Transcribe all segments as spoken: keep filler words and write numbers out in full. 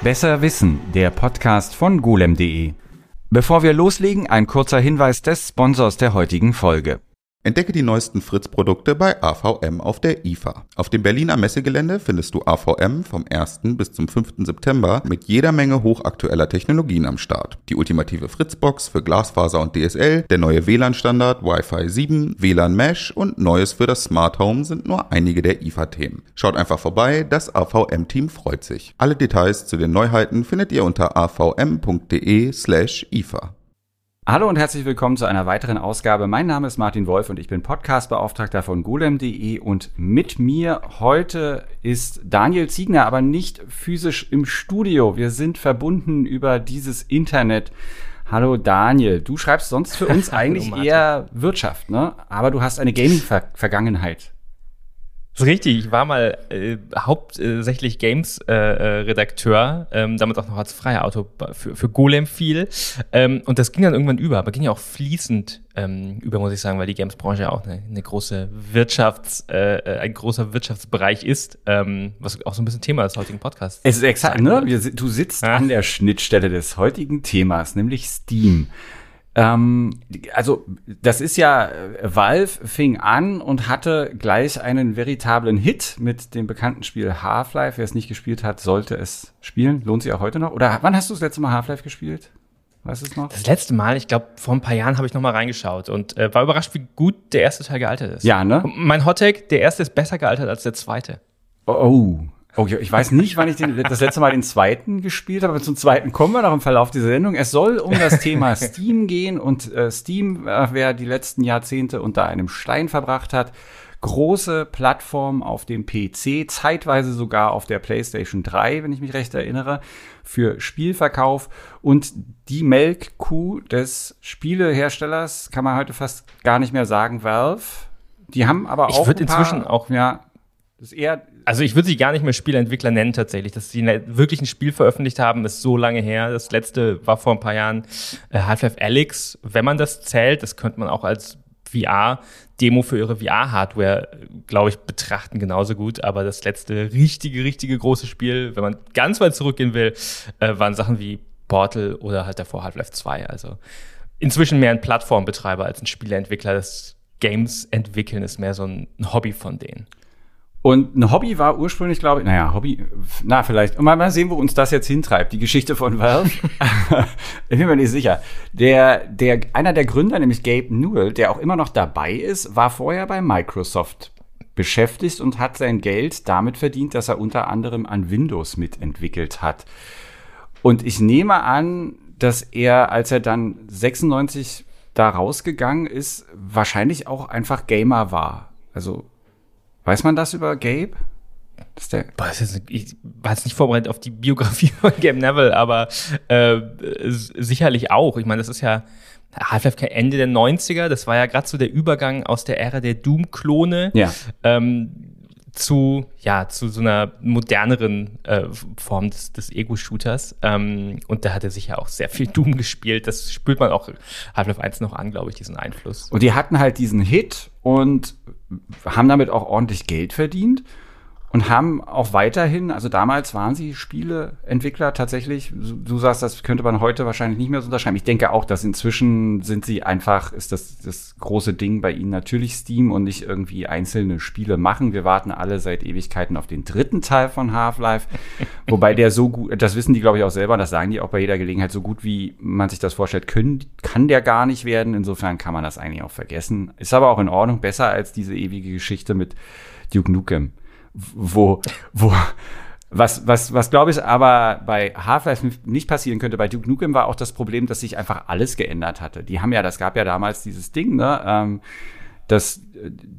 Besser Wissen, der Podcast von golem punkt de. Bevor wir loslegen, ein kurzer Hinweis des Sponsors der heutigen Folge. Entdecke die neuesten Fritz-Produkte bei A V M auf der I F A. Auf dem Berliner Messegelände findest du A V M vom ersten bis zum fünften September mit jeder Menge hochaktueller Technologien am Start. Die ultimative Fritz-Box für Glasfaser und D S L, der neue W L A N-Standard Wi-Fi sieben, W L A N-Mesh und Neues für das Smart Home sind nur einige der I F A-Themen. Schaut einfach vorbei, das A V M-Team freut sich. Alle Details zu den Neuheiten findet ihr unter a v m punkt de slash i f a. Hallo und herzlich willkommen zu einer weiteren Ausgabe. Mein Name ist Martin Wolf und ich bin Podcastbeauftragter von golem punkt de und mit mir heute ist Daniel Ziegner, aber nicht physisch im Studio. Wir sind verbunden über dieses Internet. Hallo Daniel, du schreibst sonst für uns eigentlich Hallo, eher Wirtschaft, ne? Aber du hast eine Gaming-Vergangenheit. Das ist richtig, ich war mal äh, hauptsächlich Games-Redakteur, äh, ähm, damit auch noch als freier Autor für, für Golem viel. Ähm, und das ging dann irgendwann über, aber ging ja auch fließend ähm, über, muss ich sagen, weil die Games-Branche ja auch eine, eine große Wirtschafts-, äh, ein großer Wirtschaftsbereich ist, ähm, was auch so ein bisschen Thema des heutigen Podcasts. Es ist exakt, ne? Wir, du sitzt ja an der Schnittstelle des heutigen Themas, nämlich Steam. Also das ist ja, Valve fing an und hatte gleich einen veritablen Hit mit dem bekannten Spiel Half-Life. Wer es nicht gespielt hat, sollte es spielen. Lohnt sich auch heute noch. Oder wann hast du das letzte Mal Half-Life gespielt? Weißt du es noch? Das letzte Mal, ich glaube, vor ein paar Jahren habe ich noch mal reingeschaut und äh, war überrascht, wie gut der erste Teil gealtert ist. Ja, ne? Mein Hottake, der erste ist besser gealtert als der zweite. Oh, oh. Ich weiß nicht, wann ich den, das letzte Mal den zweiten gespielt habe. Zum zweiten kommen wir noch im Verlauf dieser Sendung. Es soll um das Thema Steam gehen. Und äh, Steam, äh, wer die letzten Jahrzehnte unter einem Stein verbracht hat, große Plattform auf dem P C, zeitweise sogar auf der PlayStation drei, wenn ich mich recht erinnere, für Spielverkauf. Und die Melkkuh des Spieleherstellers, kann man heute fast gar nicht mehr sagen, Valve. Die haben aber auch Ich würde inzwischen auch ja, das eher Also ich würde sie gar nicht mehr Spieleentwickler nennen tatsächlich. Dass sie wirklich ein Spiel veröffentlicht haben, ist so lange her. Das letzte war vor ein paar Jahren äh, Half-Life Alyx. Wenn man das zählt, das könnte man auch als V R-Demo für ihre V R-Hardware, glaube ich, betrachten genauso gut. Aber das letzte richtige, richtige große Spiel, wenn man ganz weit zurückgehen will, äh, waren Sachen wie Portal oder halt davor Half-Life zwei. Also inzwischen mehr ein Plattformbetreiber als ein Spieleentwickler. Das Games entwickeln ist mehr so ein Hobby von denen. Und ein Hobby war ursprünglich, glaube ich, naja, Hobby, na vielleicht, mal, mal sehen, wo uns das jetzt hintreibt, die Geschichte von Valve. Ich bin mir nicht sicher. Der, der, einer der Gründer, nämlich Gabe Newell, der auch immer noch dabei ist, war vorher bei Microsoft beschäftigt und hat sein Geld damit verdient, dass er unter anderem an Windows mitentwickelt hat. Und ich nehme an, dass er, als er dann sechsundneunzig da rausgegangen ist, wahrscheinlich auch einfach Gamer war. Also, weiß man das über Gabe? Ist der Boah, ist jetzt, ich war jetzt nicht vorbereitet auf die Biografie von Gabe Newell, aber äh, sicherlich auch. Ich meine, das ist ja Half-Life Ende der neunziger. Das war ja gerade so der Übergang aus der Ära der Doom-Klone ja. ähm, zu, ja, zu so einer moderneren äh, Form des, des Ego-Shooters. Ähm, und da hat er sicher auch sehr viel Doom gespielt. Das spürt man auch Half-Life eins noch an, glaube ich, diesen Einfluss. Und die hatten halt diesen Hit und haben damit auch ordentlich Geld verdient und haben auch weiterhin, also damals waren sie Spieleentwickler tatsächlich, du sagst, das könnte man heute wahrscheinlich nicht mehr so unterschreiben. Ich denke auch, dass inzwischen sind sie einfach, ist das das große Ding bei ihnen natürlich Steam und nicht irgendwie einzelne Spiele machen. Wir warten alle seit Ewigkeiten auf den dritten Teil von Half-Life, wobei der so gut, das wissen die glaube ich auch selber, das sagen die auch bei jeder Gelegenheit, so gut wie man sich das vorstellt, können, kann der gar nicht werden. Insofern kann man das eigentlich auch vergessen. Ist aber auch in Ordnung, besser als diese ewige Geschichte mit Duke Nukem. Wo, wo, was, was, was glaube ich aber bei Half-Life nicht passieren könnte, bei Duke Nukem war auch das Problem, dass sich einfach alles geändert hatte. Die haben ja, das gab ja damals dieses Ding, ne, ähm, dass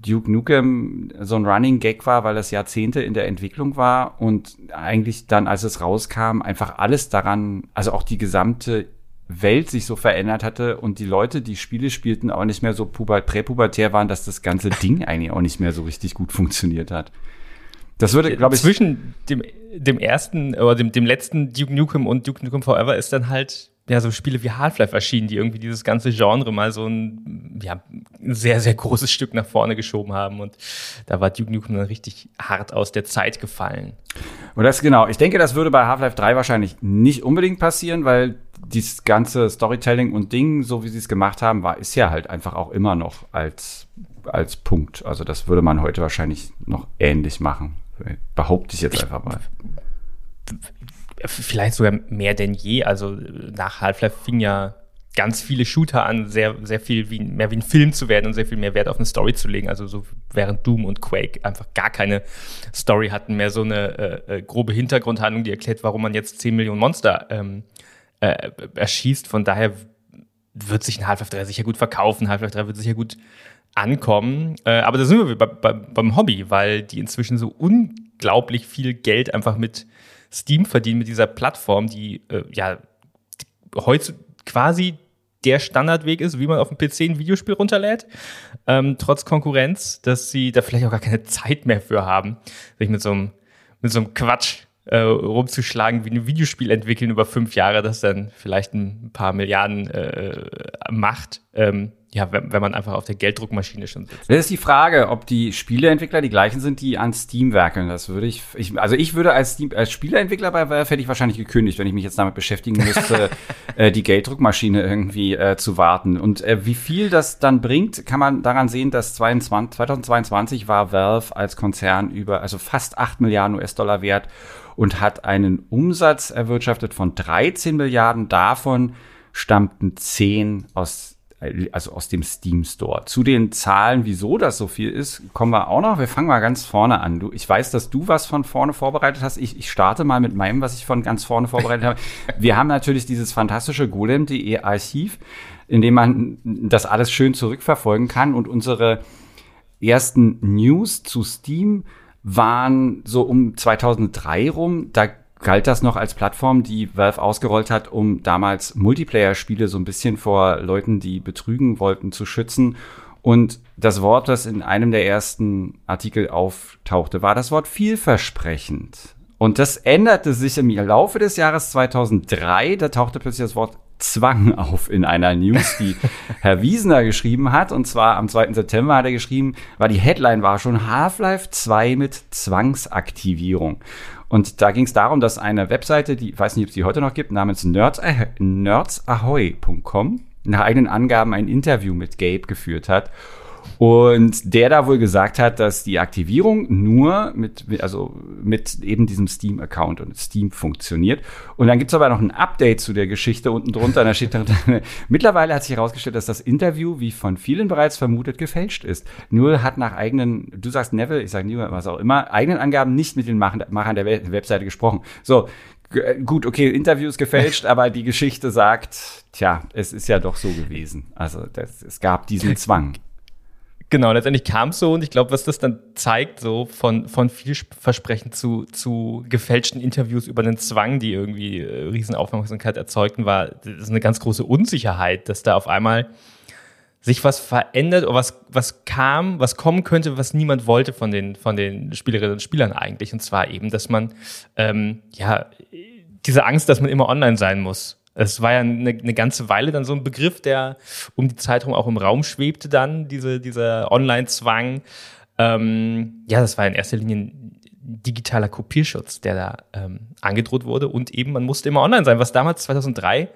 Duke Nukem so ein Running Gag war, weil das Jahrzehnte in der Entwicklung war und eigentlich dann, als es rauskam, einfach alles daran, also auch die gesamte Welt sich so verändert hatte und die Leute, die Spiele spielten, auch nicht mehr so puber- präpubertär waren, dass das ganze Ding eigentlich auch nicht mehr so richtig gut funktioniert hat. Das würde, glaube ich, zwischen dem, dem ersten oder dem, dem letzten Duke Nukem und Duke Nukem Forever ist dann halt ja, so Spiele wie Half-Life erschienen, die irgendwie dieses ganze Genre mal so ein, ja, ein sehr, sehr großes Stück nach vorne geschoben haben. Und da war Duke Nukem dann richtig hart aus der Zeit gefallen. Und das genau. Ich denke, das würde bei Half-Life drei wahrscheinlich nicht unbedingt passieren, weil dieses ganze Storytelling und Ding, so wie sie es gemacht haben, war, ist ja halt einfach auch immer noch als, als Punkt. Also das würde man heute wahrscheinlich noch ähnlich machen. Behaupte ich jetzt ich, einfach mal. Vielleicht sogar mehr denn je. Also nach Half-Life fing ja ganz viele Shooter an, sehr, sehr viel wie, mehr wie ein Film zu werden und sehr viel mehr Wert auf eine Story zu legen. Also so während Doom und Quake einfach gar keine Story hatten, mehr so eine äh, grobe Hintergrundhandlung, die erklärt, warum man jetzt zehn Millionen Monster ähm, äh, erschießt. Von daher wird sich ein Half-Life drei sicher gut verkaufen. Half-Life drei wird sicher gut ankommen. Äh, aber da sind wir bei, bei, beim Hobby, weil die inzwischen so unglaublich viel Geld einfach mit Steam verdienen, mit dieser Plattform, die äh, ja die heute quasi der Standardweg ist, wie man auf dem P C ein Videospiel runterlädt, ähm, trotz Konkurrenz, dass sie da vielleicht auch gar keine Zeit mehr für haben, sich mit so einem, mit so einem Quatsch äh, rumzuschlagen, wie ein Videospiel entwickeln über fünf Jahre, das dann vielleicht ein paar Milliarden äh, macht, ähm, ja, wenn, wenn man einfach auf der Gelddruckmaschine schon sitzt. Das ist die Frage, ob die Spieleentwickler die gleichen sind, die an Steam werkeln. Das würde ich, ich also ich würde als, Steam, als Spieleentwickler bei Valve hätte ich wahrscheinlich gekündigt, wenn ich mich jetzt damit beschäftigen müsste, äh, die Gelddruckmaschine irgendwie äh, zu warten. Und äh, wie viel das dann bringt, kann man daran sehen, dass zweitausendzweiundzwanzig war Valve als Konzern über, also fast acht Milliarden US-Dollar wert und hat einen Umsatz erwirtschaftet von dreizehn Milliarden. Davon stammten zehn aus also aus dem Steam Store. Zu den Zahlen, wieso das so viel ist, kommen wir auch noch. Wir fangen mal ganz vorne an. Du, ich weiß, dass du was von vorne vorbereitet hast. Ich, ich starte mal mit meinem, was ich von ganz vorne vorbereitet habe. Wir haben natürlich dieses fantastische golem punkt de Archiv, in dem man das alles schön zurückverfolgen kann. Und unsere ersten News zu Steam waren so um zweitausenddrei rum. Da galt das noch als Plattform, die Valve ausgerollt hat, um damals Multiplayer-Spiele so ein bisschen vor Leuten, die betrügen wollten, zu schützen. Und das Wort, das in einem der ersten Artikel auftauchte, war das Wort vielversprechend. Und das änderte sich im Laufe des Jahres zweitausenddrei. Da tauchte plötzlich das Wort Zwang auf in einer News, die Herr Wiesener geschrieben hat. Und zwar am zweiten September hat er geschrieben, weil die Headline war schon Half-Life zwei mit Zwangsaktivierung. Und da ging es darum, dass eine Webseite, die ich weiß nicht, ob es die heute noch gibt, namens nerds ahoy punkt com nach eigenen Angaben ein Interview mit Gabe geführt hat. Und der da wohl gesagt hat, dass die Aktivierung nur mit, also mit eben diesem Steam-Account und Steam funktioniert. Und dann gibt es aber noch ein Update zu der Geschichte unten drunter. Da steht dann, mittlerweile hat sich herausgestellt, dass das Interview, wie von vielen bereits vermutet, gefälscht ist. Newell hat nach eigenen, du sagst Neville, ich sag Newell, was auch immer, eigenen Angaben nicht mit den Machern der Webseite gesprochen. So, g- gut, okay, Interview ist gefälscht, aber die Geschichte sagt, tja, es ist ja doch so gewesen. Also das, es gab diesen Zwang. Genau, letztendlich kam es so und ich glaube, was das dann zeigt, so von, von Vielversprechen zu, zu gefälschten Interviews über einen Zwang, die irgendwie äh, riesen Aufmerksamkeit erzeugten, war, das ist eine ganz große Unsicherheit, dass da auf einmal sich was verändert oder was, was kam, was kommen könnte, was niemand wollte von den, von den Spielerinnen und Spielern eigentlich. Und zwar eben, dass man, ähm, ja, diese Angst, dass man immer online sein muss. Es war ja eine, eine ganze Weile dann so ein Begriff, der um die Zeit rum auch im Raum schwebte dann, diese, dieser Online-Zwang. Ähm, ja, das war in erster Linie ein digitaler Kopierschutz, der da ähm, angedroht wurde. Und eben, man musste immer online sein, was damals zweitausenddrei,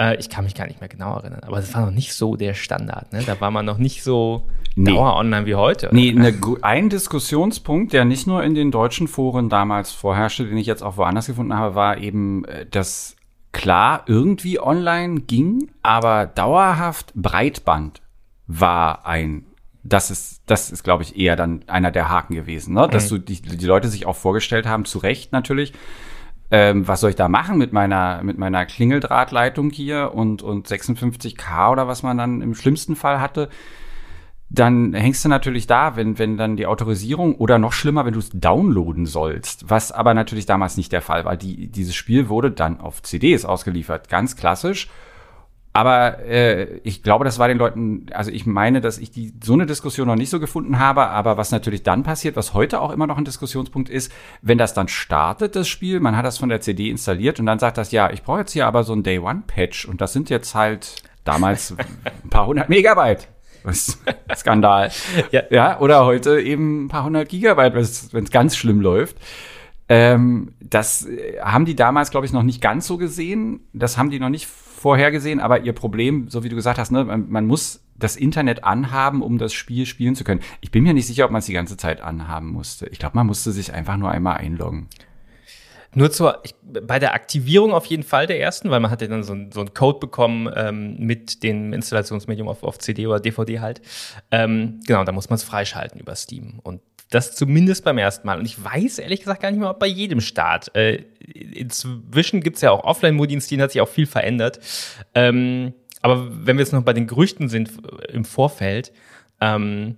äh, ich kann mich gar nicht mehr genau erinnern, aber es war noch nicht so der Standard. Ne? Da war man noch nicht so nee. dauer online wie heute. Nee, ne, ein Diskussionspunkt, der nicht nur in den deutschen Foren damals vorherrschte, den ich jetzt auch woanders gefunden habe, war eben, dass klar, irgendwie online ging, aber dauerhaft Breitband war ein, das ist, das ist, glaube ich, eher dann einer der Haken gewesen, ne? Dass du die, die Leute sich auch vorgestellt haben, zu Recht natürlich, ähm, was soll ich da machen mit meiner, mit meiner Klingeldrahtleitung hier und, und sechsundfünfzig K oder was man dann im schlimmsten Fall hatte. Dann hängst du natürlich da, wenn wenn dann die Autorisierung oder noch schlimmer, wenn du es downloaden sollst, was aber natürlich damals nicht der Fall war. Die, dieses Spiel wurde dann auf C Ds ausgeliefert, ganz klassisch. Aber äh, ich glaube, das war den Leuten, also ich meine, dass ich die so eine Diskussion noch nicht so gefunden habe, aber was natürlich dann passiert, was heute auch immer noch ein Diskussionspunkt ist, wenn das dann startet, das Spiel, man hat das von der C D installiert und dann sagt das, ja, ich brauche jetzt hier aber so ein Day-One-Patch und das sind jetzt halt damals ein paar hundert Megabyte. Skandal. Ja. Ja, oder heute eben ein paar hundert Gigabyte, wenn es ganz schlimm läuft. Ähm, das haben die damals, glaube ich, noch nicht ganz so gesehen. Das haben die noch nicht vorher gesehen. Aber ihr Problem, so wie du gesagt hast, ne, man, man muss das Internet anhaben, um das Spiel spielen zu können. Ich bin mir nicht sicher, ob man es die ganze Zeit anhaben musste. Ich glaube, man musste sich einfach nur einmal einloggen. Nur zur, ich, bei der Aktivierung auf jeden Fall der ersten, weil man hatte dann so, ein, so einen Code bekommen ähm, mit dem Installationsmedium auf, auf C D oder D V D halt. Ähm, genau, da muss man es freischalten über Steam und das zumindest beim ersten Mal. Und ich weiß ehrlich gesagt gar nicht mehr, ob bei jedem Start. Äh, inzwischen gibt es ja auch Offline-Modi in Steam, hat sich auch viel verändert. Ähm, aber wenn wir jetzt noch bei den Gerüchten sind im Vorfeld, ähm,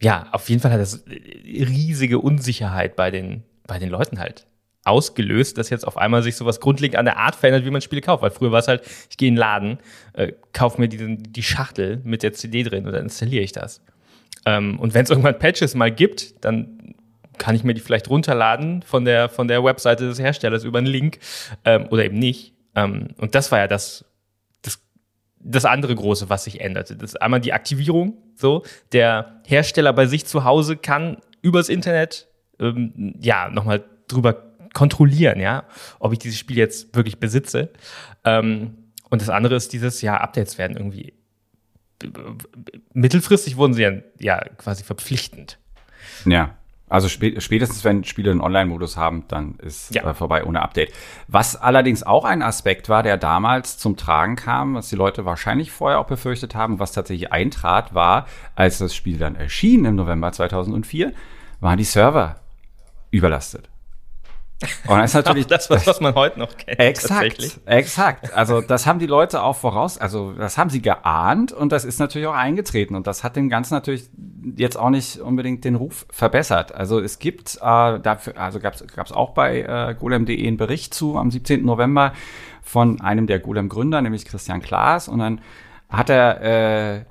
ja, auf jeden Fall hat das riesige Unsicherheit bei den, bei den Leuten halt ausgelöst, dass jetzt auf einmal sich sowas grundlegend an der Art verändert, wie man Spiele kauft. Weil früher war es halt, ich gehe in den Laden, äh, kaufe mir die, die Schachtel mit der C D drin und dann installiere ich das. Ähm, und wenn es irgendwann Patches mal gibt, dann kann ich mir die vielleicht runterladen von der, von der Webseite des Herstellers über einen Link ähm, oder eben nicht. Ähm, und das war ja das, das, das andere Große, was sich änderte. Das ist einmal die Aktivierung. So, der Hersteller bei sich zu Hause kann übers Internet ähm, ja, nochmal drüber kontrollieren, ja, ob ich dieses Spiel jetzt wirklich besitze. Ähm, und das andere ist dieses, ja, Updates werden irgendwie mittelfristig wurden sie ja, ja quasi verpflichtend. Ja, also spätestens, wenn Spiele einen Online-Modus haben, dann ist ja. äh, vorbei ohne Update. Was allerdings auch ein Aspekt war, der damals zum Tragen kam, was die Leute wahrscheinlich vorher auch befürchtet haben, was tatsächlich eintrat, war, als das Spiel dann erschien im November zweitausendvier, waren die Server überlastet. Und das ist natürlich das, was, was man heute noch kennt. Exakt, exakt. Also das haben die Leute auch voraus, also das haben sie geahnt und das ist natürlich auch eingetreten und das hat dem Ganzen natürlich jetzt auch nicht unbedingt den Ruf verbessert. Also es gibt, äh, dafür, also gab's gab's auch bei äh, golem punkt de einen Bericht zu am siebzehnten November von einem der Golem-Gründer, nämlich Christian Klaas, und dann hat er äh,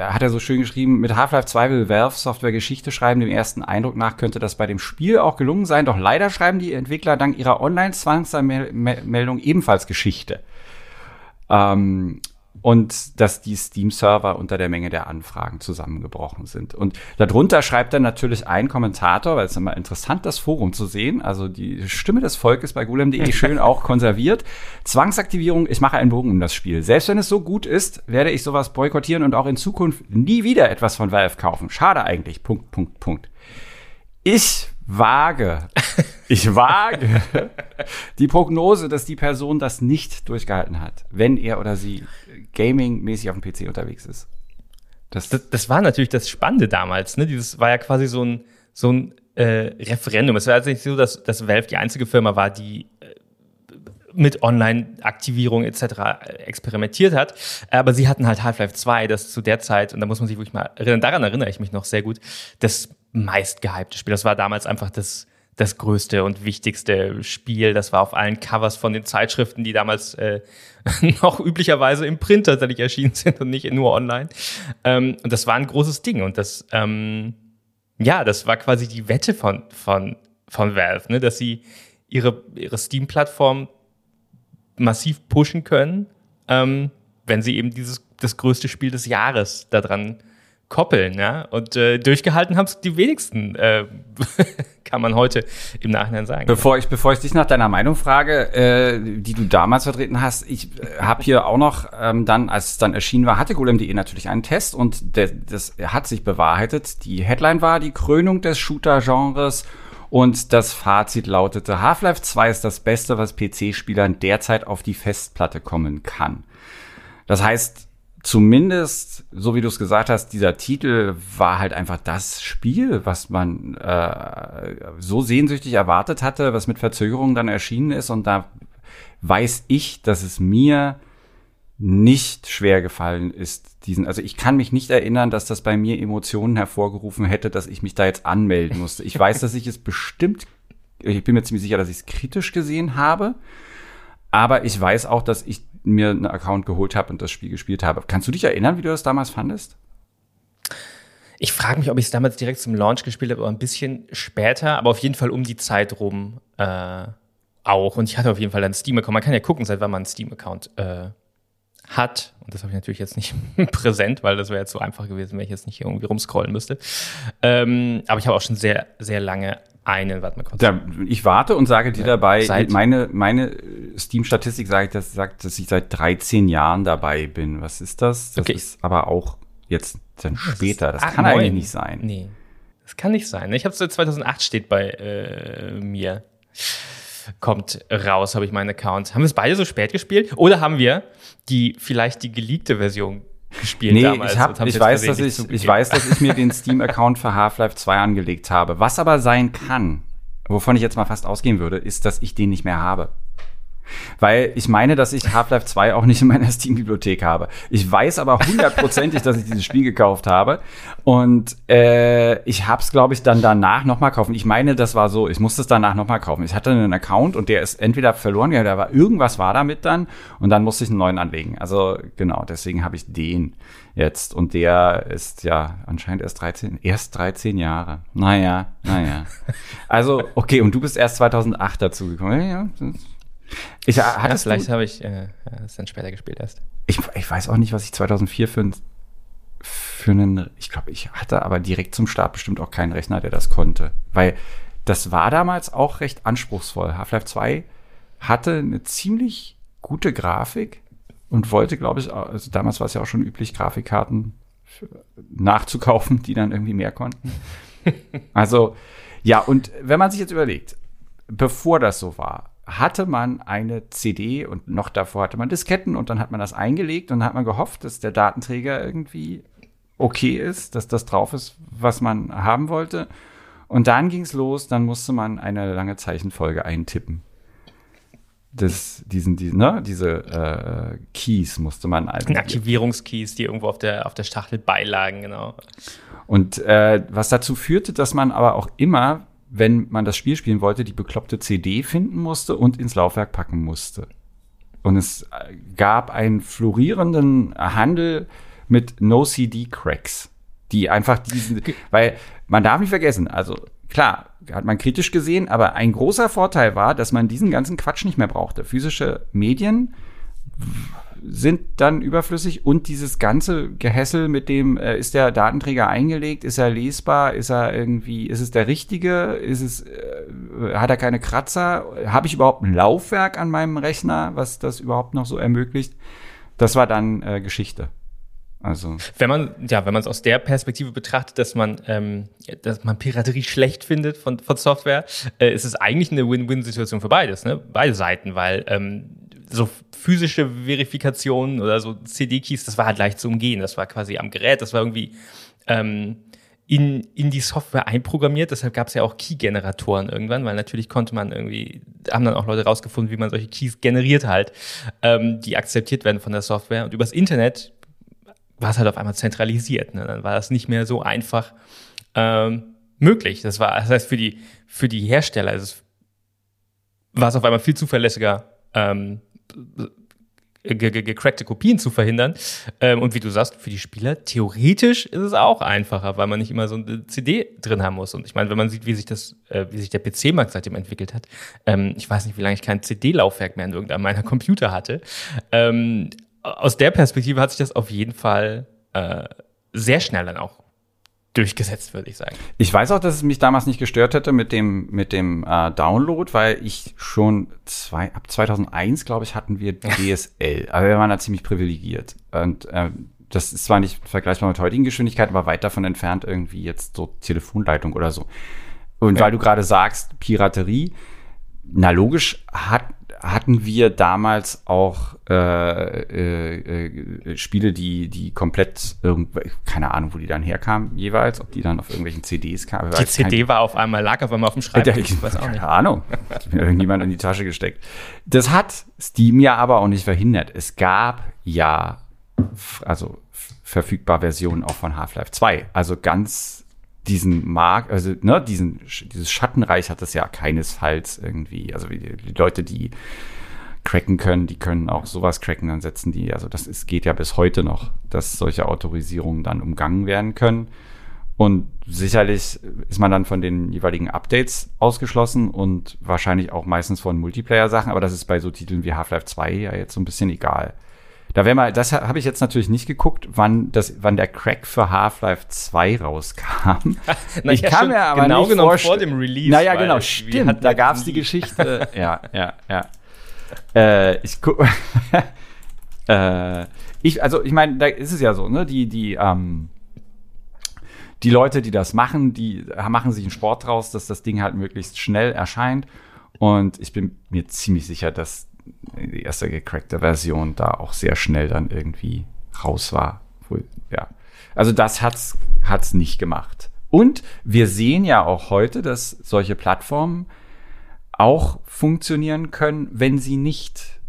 hat er so schön geschrieben, mit Half-Life zwei will Valve Software Geschichte schreiben, dem ersten Eindruck nach könnte das bei dem Spiel auch gelungen sein, doch leider schreiben die Entwickler dank ihrer Online-Zwangsanmeldung ebenfalls Geschichte. Ähm, und dass die Steam-Server unter der Menge der Anfragen zusammengebrochen sind. Und darunter schreibt dann natürlich ein Kommentator, weil es ist immer interessant, das Forum zu sehen, also die Stimme des Volkes bei golem punkt de schön auch konserviert. Zwangsaktivierung, ich mache einen Bogen um das Spiel. Selbst wenn es so gut ist, werde ich sowas boykottieren und auch in Zukunft nie wieder etwas von Valve kaufen. Schade eigentlich, Punkt, Punkt, Punkt. Ich wage, ich wage die Prognose, dass die Person das nicht durchgehalten hat, wenn er oder sie gaming-mäßig auf dem P C unterwegs ist. Das, das, das war natürlich das Spannende damals, ne? Dieses war ja quasi so ein, so ein äh, Referendum. Es war jetzt nicht so, dass, dass Valve die einzige Firma war, die äh, mit Online-Aktivierung et cetera experimentiert hat. Aber sie hatten halt Half-Life zwei, das zu der Zeit, und da muss man sich wirklich mal erinnern, daran erinnere ich mich noch sehr gut, das meist gehypte Spiel. Das war damals einfach das, das größte und wichtigste Spiel. Das war auf allen Covers von den Zeitschriften, die damals äh, noch üblicherweise im Print tatsächlich erschienen sind und nicht nur online. Ähm, und das war ein großes Ding. Und das, ähm, ja, das war quasi die Wette von, von, von Valve, ne? Dass sie ihre, ihre Steam-Plattform massiv pushen können, ähm, wenn sie eben dieses, das größte Spiel des Jahres daran koppeln, ja, und äh, durchgehalten haben es die wenigsten, äh, kann man heute im Nachhinein sagen. Bevor ich, bevor ich dich nach deiner Meinung frage, äh, die du damals vertreten hast, ich äh, habe hier auch noch ähm, dann, als es dann erschienen war, hatte golem punkt de natürlich einen Test und der, das hat sich bewahrheitet. Die Headline war die Krönung des Shooter-Genres und das Fazit lautete, Half-Life zwei ist das Beste, was P C-Spielern derzeit auf die Festplatte kommen kann. Das heißt, zumindest, so wie du es gesagt hast, dieser Titel war halt einfach das Spiel, was man äh, so sehnsüchtig erwartet hatte, was mit Verzögerung dann erschienen ist. Und da weiß ich, dass es mir nicht schwer gefallen ist, diesen, also ich kann mich nicht erinnern, dass das bei mir Emotionen hervorgerufen hätte, dass ich mich da jetzt anmelden musste. Ich weiß, dass ich es bestimmt, ich bin mir ziemlich sicher, dass ich es kritisch gesehen habe, aber ich weiß auch, dass ich mir einen Account geholt habe und das Spiel gespielt habe. Kannst du dich erinnern, wie du das damals fandest? Ich frage mich, ob ich es damals direkt zum Launch gespielt habe oder ein bisschen später, aber auf jeden Fall um die Zeit rum äh, auch. Und ich hatte auf jeden Fall einen Steam-Account. Man kann ja gucken, seit wann man einen Steam-Account äh, hat. Und das habe ich natürlich jetzt nicht präsent, weil das wäre jetzt so einfach gewesen, wenn ich jetzt nicht hier irgendwie rumscrollen müsste. Ähm, aber ich habe auch schon sehr, sehr lange einen, warte mal kurz. Ja, ich warte und sage dir dabei, seit meine, meine Steam-Statistik sagt, dass, sagt, dass ich seit dreizehn Jahren dabei bin. Was ist das? Das okay. ist aber auch jetzt dann später. Das, das kann neun. Eigentlich nicht sein. Nee, das kann nicht sein. Ich habe seit zweitausendacht steht bei äh, mir. Kommt raus, habe ich meinen Account. Haben wir es beide so spät gespielt? Oder haben wir die vielleicht die geleakte Version gespielt nee, damals? Ich, hab, und ich, weiß, dass ich, ich weiß, dass ich mir den Steam-Account für Half-Life zwei angelegt habe. Was aber sein kann, wovon ich jetzt mal fast ausgehen würde, ist, dass ich den nicht mehr habe. Weil ich meine, dass ich Half-Life zwei auch nicht in meiner Steam-Bibliothek habe. Ich weiß aber hundertprozentig, dass ich dieses Spiel gekauft habe. Und äh, ich hab's, glaube ich, dann danach noch mal kaufen. Ich meine, das war so, ich musste es danach noch mal kaufen. Ich hatte einen Account und der ist entweder verloren gegangen, da war irgendwas war damit dann. Und dann musste ich einen neuen anlegen. Also genau, deswegen habe ich den jetzt. Und der ist ja anscheinend erst dreizehn, erst dreizehn Jahre. Naja, naja. Also, okay, und du bist erst zweitausendacht dazu gekommen. Ja, ja, das Ich, ja, vielleicht habe ich äh, das dann später gespielt erst. Ich, ich weiß auch nicht, was ich zweitausendvier für, für einen, ich glaube, ich hatte aber direkt zum Start bestimmt auch keinen Rechner, der das konnte. Weil das war damals auch recht anspruchsvoll. Half-Life zwei hatte eine ziemlich gute Grafik und wollte, glaube ich, also damals war es ja auch schon üblich, Grafikkarten für, nachzukaufen, die dann irgendwie mehr konnten. Also, ja, und wenn man sich jetzt überlegt, bevor das so war, hatte man eine C D und noch davor hatte man Disketten und dann hat man das eingelegt und dann hat man gehofft, dass der Datenträger irgendwie okay ist, dass das drauf ist, was man haben wollte. Und dann ging es los, dann musste man eine lange Zeichenfolge eintippen. Das, diesen, diesen, ne, diese äh, Keys musste man also. Aktivierungskeys, die irgendwo auf der, auf der Schachtel beilagen, genau. Und äh, was dazu führte, dass man aber auch immer, wenn man das Spiel spielen wollte, die bekloppte C D finden musste und ins Laufwerk packen musste. Und es gab einen florierenden Handel mit No-C D-Cracks, die einfach diesen, weil man darf nicht vergessen, also klar, hat man kritisch gesehen, aber ein großer Vorteil war, dass man diesen ganzen Quatsch nicht mehr brauchte. Physische Medien sind dann überflüssig und dieses ganze Gehässel mit dem, äh, ist der Datenträger eingelegt, ist er lesbar, ist er irgendwie, ist es der richtige, ist es, äh, hat er keine Kratzer, habe ich überhaupt ein Laufwerk an meinem Rechner, was das überhaupt noch so ermöglicht, das war dann äh, Geschichte. Also. Wenn man, ja, wenn man es aus der Perspektive betrachtet, dass man, ähm, dass man Piraterie schlecht findet von, von Software, äh, ist es eigentlich eine Win-Win-Situation für beides, ne? Beide Seiten, weil, ähm, so physische Verifikationen oder so C D-Keys, das war halt leicht zu umgehen. Das war quasi am Gerät, das war irgendwie ähm, in, in die Software einprogrammiert. Deshalb gab es ja auch Key-Generatoren irgendwann, weil natürlich konnte man irgendwie, haben dann auch Leute rausgefunden, wie man solche Keys generiert halt, ähm, die akzeptiert werden von der Software. Und übers Internet war es halt auf einmal zentralisiert. Ne? Dann war das nicht mehr so einfach ähm, möglich. Das war, das heißt, für die, für die Hersteller ist es, war es auf einmal viel zuverlässiger, ähm, gecrackte Kopien zu verhindern. Und wie du sagst, für die Spieler, theoretisch ist es auch einfacher, weil man nicht immer so eine C D drin haben muss. Und ich meine, wenn man sieht, wie sich das, wie sich der P C-Markt seitdem entwickelt hat, ich weiß nicht, wie lange ich kein C D-Laufwerk mehr in irgendeinem meiner Computer hatte. Aus der Perspektive hat sich das auf jeden Fall sehr schnell dann auch durchgesetzt, würde ich sagen. Ich weiß auch, dass es mich damals nicht gestört hätte mit dem mit dem äh, Download, weil ich schon zwei, ab zweitausendeins, glaube ich, hatten wir D S L. Aber wir waren da ziemlich privilegiert. Und äh, das ist zwar nicht vergleichbar mit heutigen Geschwindigkeiten, aber weit davon entfernt irgendwie jetzt so Telefonleitung oder so. Und ja, weil du gerade sagst, Piraterie, na logisch hat hatten wir damals auch äh, äh, äh, Spiele, die die komplett, keine Ahnung, wo die dann herkamen jeweils, ob die dann auf irgendwelchen C Ds kamen. Die C D war auf einmal, lag auf einmal auf dem Schreibtisch. Ich, ich weiß auch nicht. Keine Ahnung, hat mir irgendjemand in die Tasche gesteckt. Das hat Steam ja aber auch nicht verhindert. Es gab ja also verfügbar Versionen auch von Half-Life zwei. Also ganz diesen Markt, also ne, diesen, dieses Schattenreich hat das ja keinesfalls irgendwie, also die Leute, die cracken können, die können auch sowas cracken, dann setzen die, also das ist, geht ja bis heute noch, dass solche Autorisierungen dann umgangen werden können. Und sicherlich ist man dann von den jeweiligen Updates ausgeschlossen und wahrscheinlich auch meistens von Multiplayer-Sachen, aber das ist bei so Titeln wie Half-Life zwei ja jetzt so ein bisschen egal. Da wäre mal, das habe ich jetzt natürlich nicht geguckt, wann das, wann der Crack für Half-Life zwei rauskam. Na, ich ja, kann mir aber genau nicht genau vorstellen. Vor dem Release. Naja, genau, stimmt. Da gab es die Geschichte. ja, ja, ja. Äh, ich gucke. äh, ich, also, ich meine, da ist es ja so, ne? Die, die, ähm, die Leute, die das machen, die machen sich einen Sport draus, dass das Ding halt möglichst schnell erscheint. Und ich bin mir ziemlich sicher, dass die erste gecrackte Version da auch sehr schnell dann irgendwie raus war. Wohl, ja. Also das hat's, hat's nicht gemacht. Und wir sehen ja auch heute, dass solche Plattformen auch funktionieren können, wenn sie nicht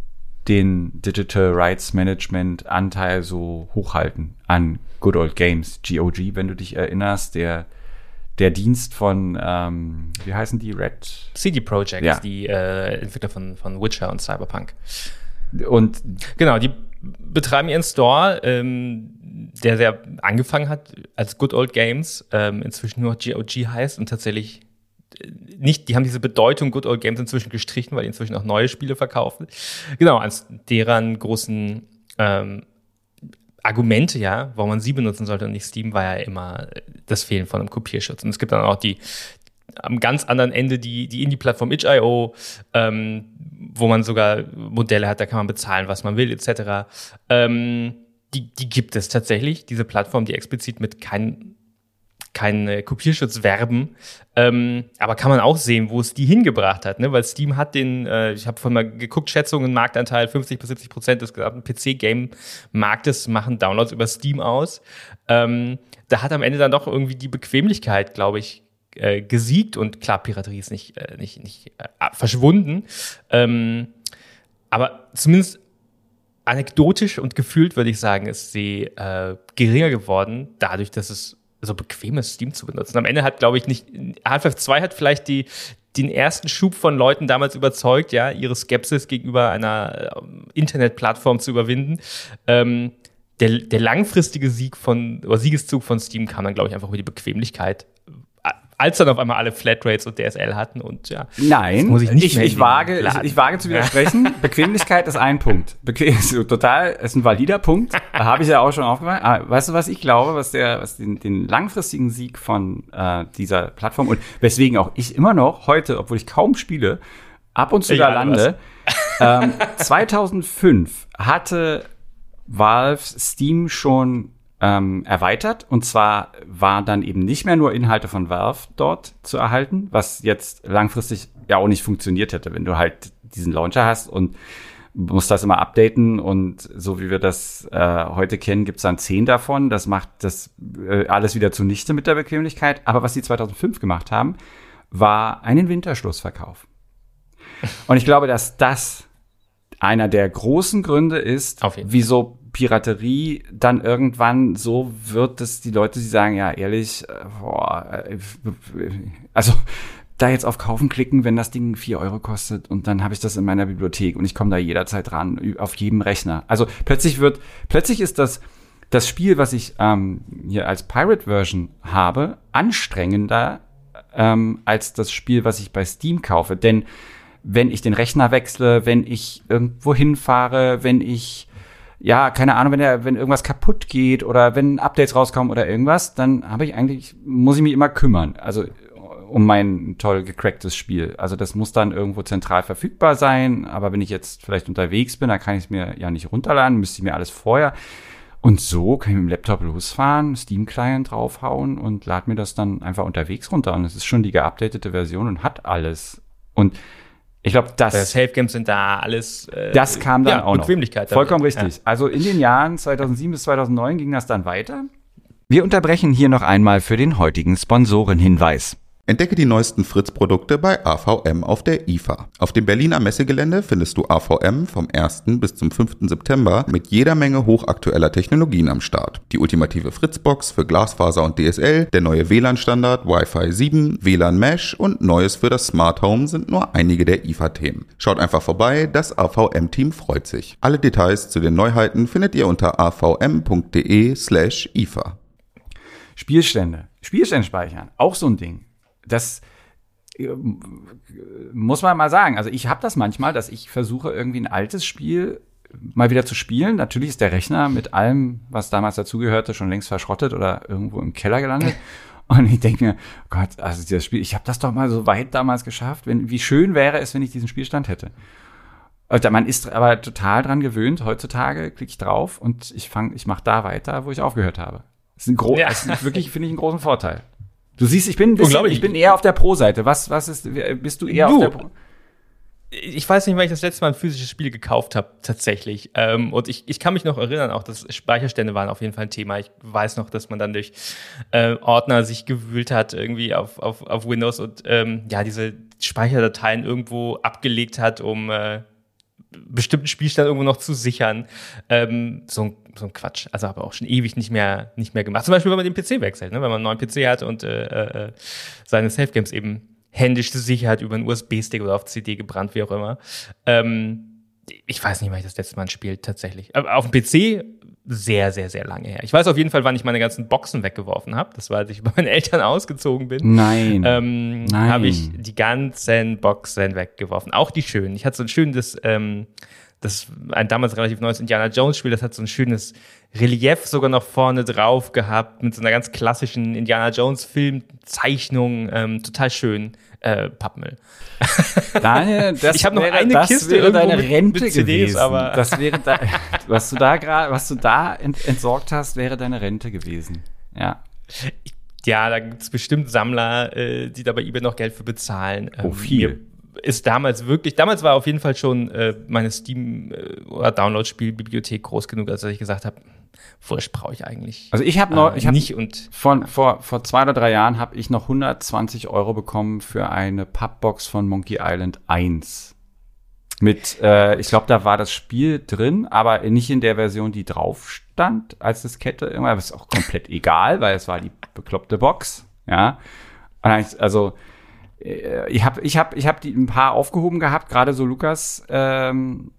den Digital Rights Management Anteil so hochhalten an Good Old Games, G O G, wenn du dich erinnerst, der Der Dienst von, ähm, wie heißen die? Red? C D Projekt, ja. Die äh, Entwickler von, von Witcher und Cyberpunk. Und genau, die betreiben ihren Store, ähm, der, der angefangen hat als Good Old Games, ähm, inzwischen nur G O G heißt und tatsächlich nicht, die haben diese Bedeutung Good Old Games inzwischen gestrichen, weil die inzwischen auch neue Spiele verkaufen. Genau, als deren großen ähm, Argumente, ja, warum man sie benutzen sollte und nicht Steam, war ja immer das Fehlen von einem Kopierschutz. Und es gibt dann auch die am ganz anderen Ende die, die Indie-Plattform itch dot io, ähm, wo man sogar Modelle hat, da kann man bezahlen, was man will, et cetera. Ähm, die, die gibt es tatsächlich, diese Plattform, die explizit mit kein, kein Kopierschutz werben. Ähm, aber kann man auch sehen, wo es die hingebracht hat, ne? Weil Steam hat den, äh, ich habe vorhin mal geguckt, Schätzungen, Marktanteil fünfzig bis siebzig Prozent des gesamten P C-Game-Marktes machen Downloads über Steam aus. Ähm, da hat am Ende dann doch irgendwie die Bequemlichkeit, glaube ich, äh, gesiegt und klar, Piraterie ist nicht, äh, nicht, nicht äh, verschwunden. Ähm, aber zumindest anekdotisch und gefühlt, würde ich sagen, ist sie äh, geringer geworden, dadurch, dass es so bequemes Steam zu benutzen. Am Ende hat, glaube ich, nicht Half-Life zwei hat vielleicht die, den ersten Schub von Leuten damals überzeugt, ja, ihre Skepsis gegenüber einer Internetplattform zu überwinden. Ähm, der, der langfristige Sieg von, oder Siegeszug von Steam kam dann, glaube ich, einfach über die Bequemlichkeit, als dann auf einmal alle Flatrates und D S L hatten und ja. Nein, muss ich, nicht ich, ich, wage, ich, ich wage zu widersprechen. Ja. Bequemlichkeit ist ein Punkt. Bequem, ist total, ist ein valider Punkt. Da habe ich ja auch schon aufgemacht. Aber weißt du, was ich glaube, was, der, was den, den langfristigen Sieg von äh, dieser Plattform und weswegen auch ich immer noch heute, obwohl ich kaum spiele, ab und zu ich da lande. Ähm, zweitausendfünf hatte Valve Steam schon Ähm, erweitert. Und zwar war dann eben nicht mehr nur Inhalte von Valve dort zu erhalten, was jetzt langfristig ja auch nicht funktioniert hätte, wenn du halt diesen Launcher hast und musst das immer updaten. Und so wie wir das äh, heute kennen, gibt es dann zehn davon. Das macht das äh, alles wieder zunichte mit der Bequemlichkeit. Aber was die zweitausendfünf gemacht haben, war einen Winterschlussverkauf. Und ich glaube, dass das einer der großen Gründe ist, wieso Piraterie dann irgendwann so wird, dass die Leute, die sagen, ja, ehrlich, boah, also da jetzt auf Kaufen klicken, wenn das Ding vier Euro kostet und dann habe ich das in meiner Bibliothek und ich komme da jederzeit ran, auf jedem Rechner. Also plötzlich wird, plötzlich ist das, das Spiel, was ich ähm, hier als Pirate-Version habe, anstrengender ähm, als das Spiel, was ich bei Steam kaufe. Denn wenn ich den Rechner wechsle, wenn ich irgendwo hinfahre, wenn ich ja, keine Ahnung, wenn der, wenn irgendwas kaputt geht oder wenn Updates rauskommen oder irgendwas, dann habe ich eigentlich, muss ich mich immer kümmern, also um mein toll gecracktes Spiel. Also das muss dann irgendwo zentral verfügbar sein, aber wenn ich jetzt vielleicht unterwegs bin, dann kann ich es mir ja nicht runterladen, müsste ich mir alles vorher. Und so kann ich mit dem Laptop losfahren, Steam-Client draufhauen und lade mir das dann einfach unterwegs runter. Und es ist schon die geupdatete Version und hat alles. Und ich glaube, das. Also Safe Games sind da alles. Äh, das kam dann ja, auch Bequemlichkeit noch. Vollkommen richtig. Ja. Also in den Jahren zweitausendsieben bis zweitausendneun ging das dann weiter. Wir unterbrechen hier noch einmal für den heutigen Sponsorenhinweis. Entdecke die neuesten Fritz-Produkte bei A V M auf der I F A. Auf dem Berliner Messegelände findest du A V M vom ersten bis zum fünften September mit jeder Menge hochaktueller Technologien am Start. Die ultimative Fritz-Box für Glasfaser und D S L, der neue W L A N-Standard, Wi-Fi sieben, W L A N-Mesh und Neues für das Smart Home sind nur einige der I F A-Themen. Schaut einfach vorbei, das A V M-Team freut sich. Alle Details zu den Neuheiten findet ihr unter avm.de slash IFA. Spielstände. Spielstände speichern, auch so ein Ding. Das äh, muss man mal sagen. Also ich habe das manchmal, dass ich versuche, irgendwie ein altes Spiel mal wieder zu spielen. Natürlich ist der Rechner mit allem, was damals dazugehörte, schon längst verschrottet oder irgendwo im Keller gelandet. Und ich denke mir, Gott, also dieses Spiel, ich habe das doch mal so weit damals geschafft. Wenn, wie schön wäre es, wenn ich diesen Spielstand hätte. Also man ist aber total dran gewöhnt. Heutzutage klicke ich drauf und ich fange, ich mache da weiter, wo ich aufgehört habe. Das ist ein gro- ja. das ist wirklich, finde ich, einen großen Vorteil. Du siehst, ich bin, bisschen, ich bin eher auf der Pro-Seite. Was, was ist, bist du eher du, auf der Pro? Ich weiß nicht, wann ich das letzte Mal ein physisches Spiel gekauft habe, tatsächlich. Ähm, und ich, ich kann mich noch erinnern, auch dass Speicherstände waren auf jeden Fall ein Thema. Ich weiß noch, dass man dann durch äh, Ordner sich gewühlt hat, irgendwie auf, auf, auf Windows und ähm, ja, diese Speicherdateien irgendwo abgelegt hat, um äh, bestimmten Spielstand irgendwo noch zu sichern. Ähm, so ein So ein Quatsch. Also habe ich auch schon ewig nicht mehr, nicht mehr gemacht. Zum Beispiel, wenn man den P C wechselt, ne? Wenn man einen neuen P C hat und äh, äh, seine Savegames eben händisch gesichert über einen U S B-Stick oder auf C D gebrannt, wie auch immer. Ähm, ich weiß nicht, wann ich das letzte Mal ein Spiel tatsächlich. Aber auf dem P C sehr, sehr, sehr lange her. Ich weiß auf jeden Fall, wann ich meine ganzen Boxen weggeworfen habe. Das war, als ich bei meinen Eltern ausgezogen bin. Nein. Ähm, Nein. Habe ich die ganzen Boxen weggeworfen. Auch die schönen. Ich hatte so ein schönes. Ähm, Das ist ein damals relativ neues Indiana-Jones-Spiel, das hat so ein schönes Relief sogar noch vorne drauf gehabt, mit so einer ganz klassischen Indiana-Jones-Film-Zeichnung, ähm, total schön, äh, Pappmüll. Daniel, das ich habe noch eine das Kiste wäre deine Rente mit C Ds, gewesen. Aber das wäre da, was du da gerade, was du da ent- entsorgt hast, wäre deine Rente gewesen. Ja. Ja, da gibt es bestimmt Sammler, äh, die da bei eBay noch Geld für bezahlen. Oh, ähm, viel. Ist damals wirklich, damals war auf jeden Fall schon äh, meine Steam- äh, oder Download-Spielbibliothek groß genug, als dass ich gesagt habe, Wurscht brauche ich eigentlich. Also ich habe noch, ich habe nicht und von vor vor zwei oder drei Jahren habe ich noch hundertzwanzig Euro bekommen für eine Pappbox von Monkey Island eins. Mit, äh, ich glaube, da war das Spiel drin, aber nicht in der Version, die drauf stand als Diskette. Irgendwann ist auch komplett egal, weil es war die bekloppte Box, ja. Also Ich habe ich hab, ich hab die ein paar aufgehoben gehabt, gerade so Lukas ähm,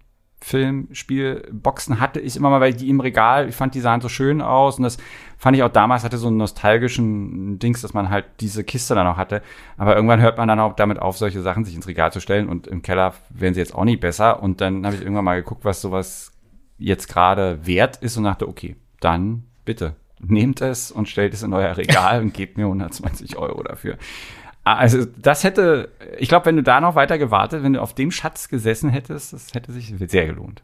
Film, Spiel, Boxen hatte ich immer mal, weil ich die im Regal, ich fand, die sahen so schön aus und das fand ich auch damals, hatte so einen nostalgischen Dings, dass man halt diese Kiste dann auch hatte, aber irgendwann hört man dann auch damit auf, solche Sachen sich ins Regal zu stellen und im Keller werden sie jetzt auch nicht besser und dann habe ich irgendwann mal geguckt, was sowas jetzt gerade wert ist und dachte, okay, dann bitte, nehmt es und stellt es in euer Regal und gebt mir hundertzwanzig Euro dafür. Also das hätte, ich glaube, wenn du da noch weiter gewartet, wenn du auf dem Schatz gesessen hättest, das hätte sich sehr gelohnt.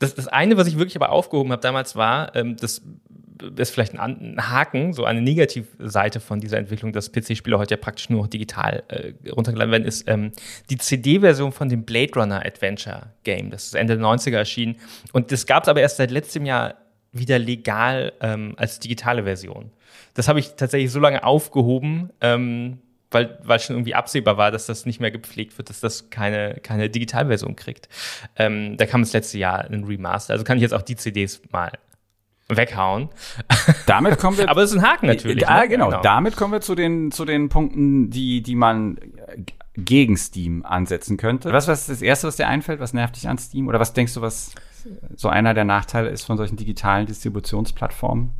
Das, das eine, was ich wirklich aber aufgehoben habe damals war, ähm, das ist vielleicht ein, ein Haken, so eine Negativseite von dieser Entwicklung, dass P C-Spiele heute ja praktisch nur noch digital äh, runtergeladen werden, ist ähm, die C D-Version von dem Blade Runner Adventure Game. Das ist Ende der neunziger erschienen und das gab es aber erst seit letztem Jahr wieder legal ähm, als digitale Version. Das habe ich tatsächlich so lange aufgehoben, ähm, weil weil schon irgendwie absehbar war, dass das nicht mehr gepflegt wird, dass das keine, keine Digitalversion kriegt. Ähm, da kam das letzte Jahr ein Remaster. Also kann ich jetzt auch die C Ds mal weghauen. Damit kommen wir. Aber das ist ein Haken natürlich. Da, ne? genau, genau. Damit kommen wir zu den zu den Punkten, die die man g- gegen Steam ansetzen könnte. Was was ist das Erste, was dir einfällt? Was nervt dich an Steam? Oder was denkst du, was so einer der Nachteile ist von solchen digitalen Distributionsplattformen?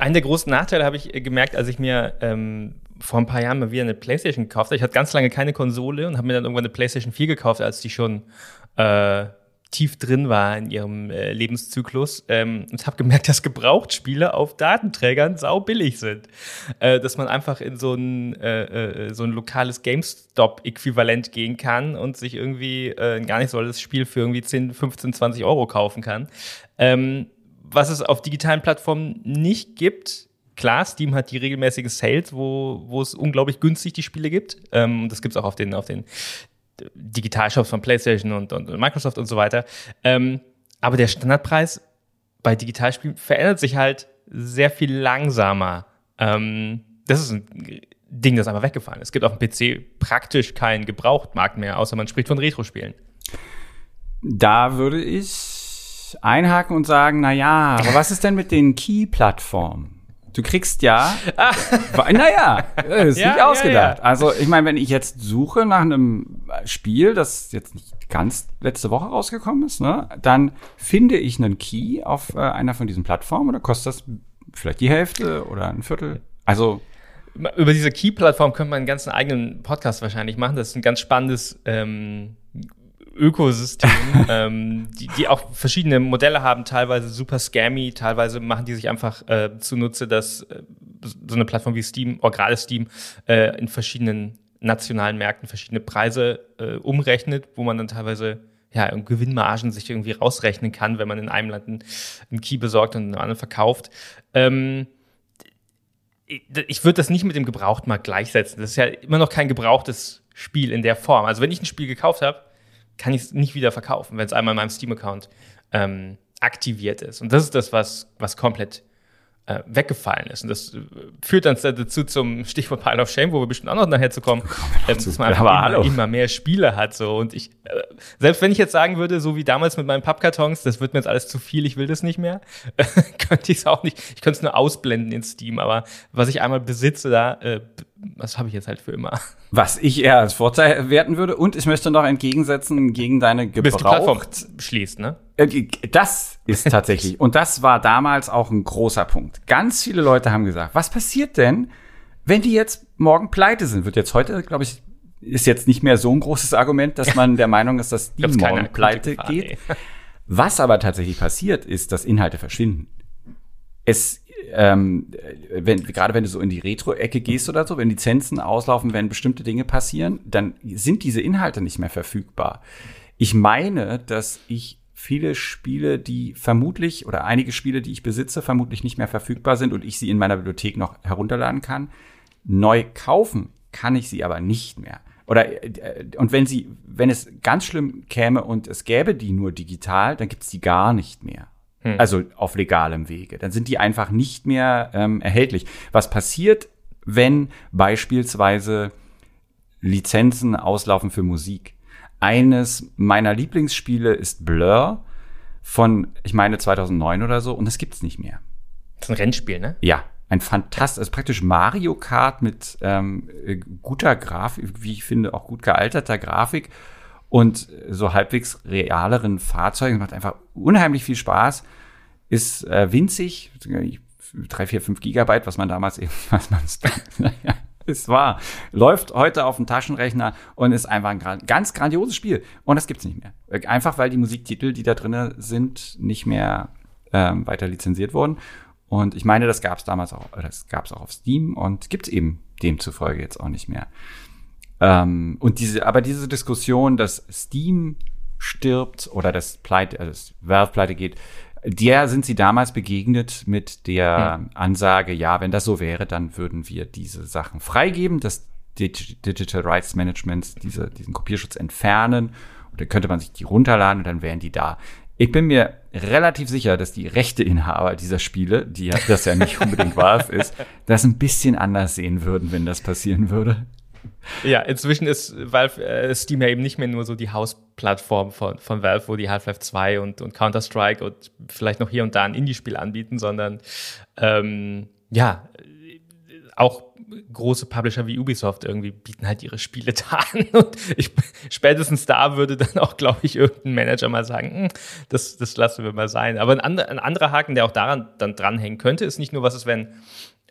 Einen der großen Nachteile habe ich gemerkt, als ich mir ähm, vor ein paar Jahren mal wieder eine PlayStation gekauft habe. Ich hatte ganz lange keine Konsole und habe mir dann irgendwann eine PlayStation vier gekauft, als die schon äh, tief drin war in ihrem äh, Lebenszyklus. Ähm, und habe gemerkt, dass Gebrauchtspiele auf Datenträgern saubillig sind. Äh, dass man einfach in so ein, äh, äh, so ein lokales GameStop-Äquivalent gehen kann und sich irgendwie äh, gar nicht so das Spiel für irgendwie zehn, fünfzehn, zwanzig Euro kaufen kann. Ähm, was es auf digitalen Plattformen nicht gibt, klar, Steam hat die regelmäßigen Sales, wo, wo es unglaublich günstig die Spiele gibt. Ähm, das gibt es auch auf den, auf den Digitalshops von PlayStation und, und Microsoft und so weiter. Ähm, aber der Standardpreis bei Digitalspielen verändert sich halt sehr viel langsamer. Ähm, das ist ein Ding, das einfach weggefallen ist. Es gibt auf dem P C praktisch keinen Gebrauchtmarkt mehr, außer man spricht von Retro-Spielen. Da würde ich einhaken und sagen, na ja, aber was ist denn mit den Key-Plattformen? Du kriegst ja, ah. naja, ist ja, nicht ausgedacht. Ja, ja. Also ich meine, wenn ich jetzt suche nach einem Spiel, das jetzt nicht ganz letzte Woche rausgekommen ist, ne, dann finde ich einen Key auf äh, einer von diesen Plattformen oder kostet das vielleicht die Hälfte oder ein Viertel? Also über diese Key-Plattform könnte man einen ganzen eigenen Podcast wahrscheinlich machen. Das ist ein ganz spannendes ähm, Ökosystem, ähm, die, die auch verschiedene Modelle haben, teilweise super scammy, teilweise machen die sich einfach äh, zunutze, dass äh, so eine Plattform wie Steam, oder gerade Steam, äh, in verschiedenen nationalen Märkten verschiedene Preise äh, umrechnet, wo man dann teilweise ja Gewinnmargen sich irgendwie rausrechnen kann, wenn man in einem Land einen, einen Key besorgt und in einem anderen verkauft. Ähm, ich würde das nicht mit dem Gebrauchtmarkt gleichsetzen. Das ist ja immer noch kein gebrauchtes Spiel in der Form. Also wenn ich ein Spiel gekauft habe, kann ich es nicht wieder verkaufen, wenn es einmal in meinem Steam-Account ähm, aktiviert ist. Und das ist das, was, was komplett äh, weggefallen ist. Und das äh, führt dann dazu zum Stichwort Pile of Shame, wo wir bestimmt auch noch nachher zu kommen, äh, dass man einfach immer, immer mehr Spiele hat. So. Und ich, äh, selbst wenn ich jetzt sagen würde, so wie damals mit meinen Pappkartons, das wird mir jetzt alles zu viel, ich will das nicht mehr, äh, könnte ich es auch nicht. Ich könnte es nur ausblenden in Steam, aber was ich einmal besitze, da äh, das habe ich jetzt halt für immer. Was ich eher als Vorteil werten würde. Und ich möchte noch entgegensetzen gegen deine Gebraucht... Bis die Plattform schließt, ne? Das ist tatsächlich. Und das war damals auch ein großer Punkt. Ganz viele Leute haben gesagt, was passiert denn, wenn die jetzt morgen pleite sind? Wird jetzt heute, glaube ich, ist jetzt nicht mehr so ein großes Argument, dass man der Meinung ist, dass die morgen pleite Gefahr, geht. Ey. Was aber tatsächlich passiert, ist, dass Inhalte verschwinden. Es Ähm, wenn, gerade wenn du so in die Retro-Ecke gehst oder so, wenn Lizenzen auslaufen, wenn bestimmte Dinge passieren, dann sind diese Inhalte nicht mehr verfügbar. Ich meine, dass ich viele Spiele, die vermutlich, oder einige Spiele, die ich besitze, vermutlich nicht mehr verfügbar sind und ich sie in meiner Bibliothek noch herunterladen kann. Neu kaufen kann ich sie aber nicht mehr. Oder, und wenn sie, wenn es ganz schlimm käme und es gäbe die nur digital, dann gibt's die gar nicht mehr. Also auf legalem Wege. Dann sind die einfach nicht mehr ähm, erhältlich. Was passiert, wenn beispielsweise Lizenzen auslaufen für Musik? Eines meiner Lieblingsspiele ist Blur von, ich meine, zweitausendneun oder so. Und das gibt's nicht mehr. Das ist ein Rennspiel, ne? Ja, ein fantastisch, also praktisch Mario Kart mit ähm, guter Grafik, wie ich finde, auch gut gealterter Grafik. Und so halbwegs realeren Fahrzeugen, macht einfach unheimlich viel Spaß, ist äh, winzig, drei, vier, fünf Gigabyte, was man damals eben, was man es war, läuft heute auf dem Taschenrechner und ist einfach ein gran- ganz grandioses Spiel. Und das gibt's nicht mehr. Einfach, weil die Musiktitel, die da drin sind, nicht mehr ähm, weiter lizenziert wurden. Und ich meine, das gab's damals auch, das gab's auch auf Steam und gibt's eben demzufolge jetzt auch nicht mehr. Ähm, und diese, aber diese Diskussion, dass Steam stirbt oder dass Pleite, also das Valve pleite geht, der sind sie damals begegnet mit der hm. Ansage, ja, wenn das so wäre, dann würden wir diese Sachen freigeben, das Dig- Digital Rights Management, diese, diesen Kopierschutz entfernen, und dann könnte man sich die runterladen und dann wären die da. Ich bin mir relativ sicher, dass die Rechteinhaber dieser Spiele, die ja, das ja nicht unbedingt Valve ist, das ein bisschen anders sehen würden, wenn das passieren würde. Ja, inzwischen ist Valve, äh, Steam ja eben nicht mehr nur so die Hausplattform von, von Valve, wo die Half-Life zwei und, und Counter-Strike und vielleicht noch hier und da ein Indie-Spiel anbieten, sondern ähm, ja, auch große Publisher wie Ubisoft irgendwie bieten halt ihre Spiele da an. Und ich, spätestens da würde dann auch, glaube ich, irgendein Manager mal sagen, das, das lassen wir mal sein. Aber ein, andre, ein anderer Haken, der auch daran dann dranhängen könnte, ist nicht nur, was ist, wenn,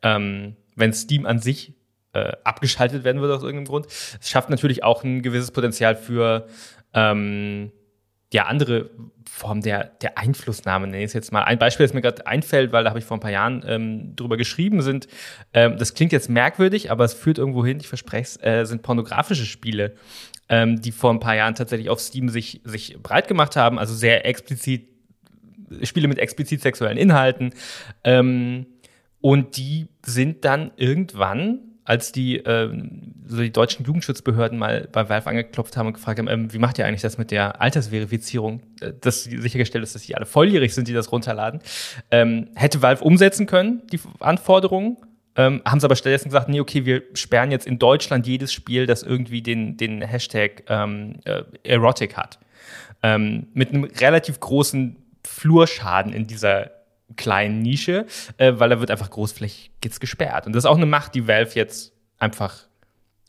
ähm, wenn Steam an sich abgeschaltet werden würde aus irgendeinem Grund. Es schafft natürlich auch ein gewisses Potenzial für ähm, ja, andere Formen der, der Einflussnahme, nenne ich es jetzt mal. Ein Beispiel, das mir gerade einfällt, weil da habe ich vor ein paar Jahren ähm, drüber geschrieben, sind, ähm, das klingt jetzt merkwürdig, aber es führt irgendwo hin, ich verspreche es, äh, sind pornografische Spiele, ähm, die vor ein paar Jahren tatsächlich auf Steam sich, sich breit gemacht haben, also sehr explizit, Spiele mit explizit sexuellen Inhalten. Ähm, und die sind dann irgendwann, als die, äh, so die deutschen Jugendschutzbehörden mal bei Valve angeklopft haben und gefragt haben, ähm, wie macht ihr eigentlich das mit der Altersverifizierung, äh, dass sichergestellt ist, dass die alle volljährig sind, die das runterladen, ähm, hätte Valve umsetzen können, die Anforderungen, Ähm, haben sie aber stattdessen gesagt, nee, okay, wir sperren jetzt in Deutschland jedes Spiel, das irgendwie den, den Hashtag ähm, äh, Erotic hat. Ähm, mit einem relativ großen Flurschaden in dieser kleinen Nische, äh, weil da wird einfach großflächig geht's gesperrt. Und das ist auch eine Macht, die Valve jetzt einfach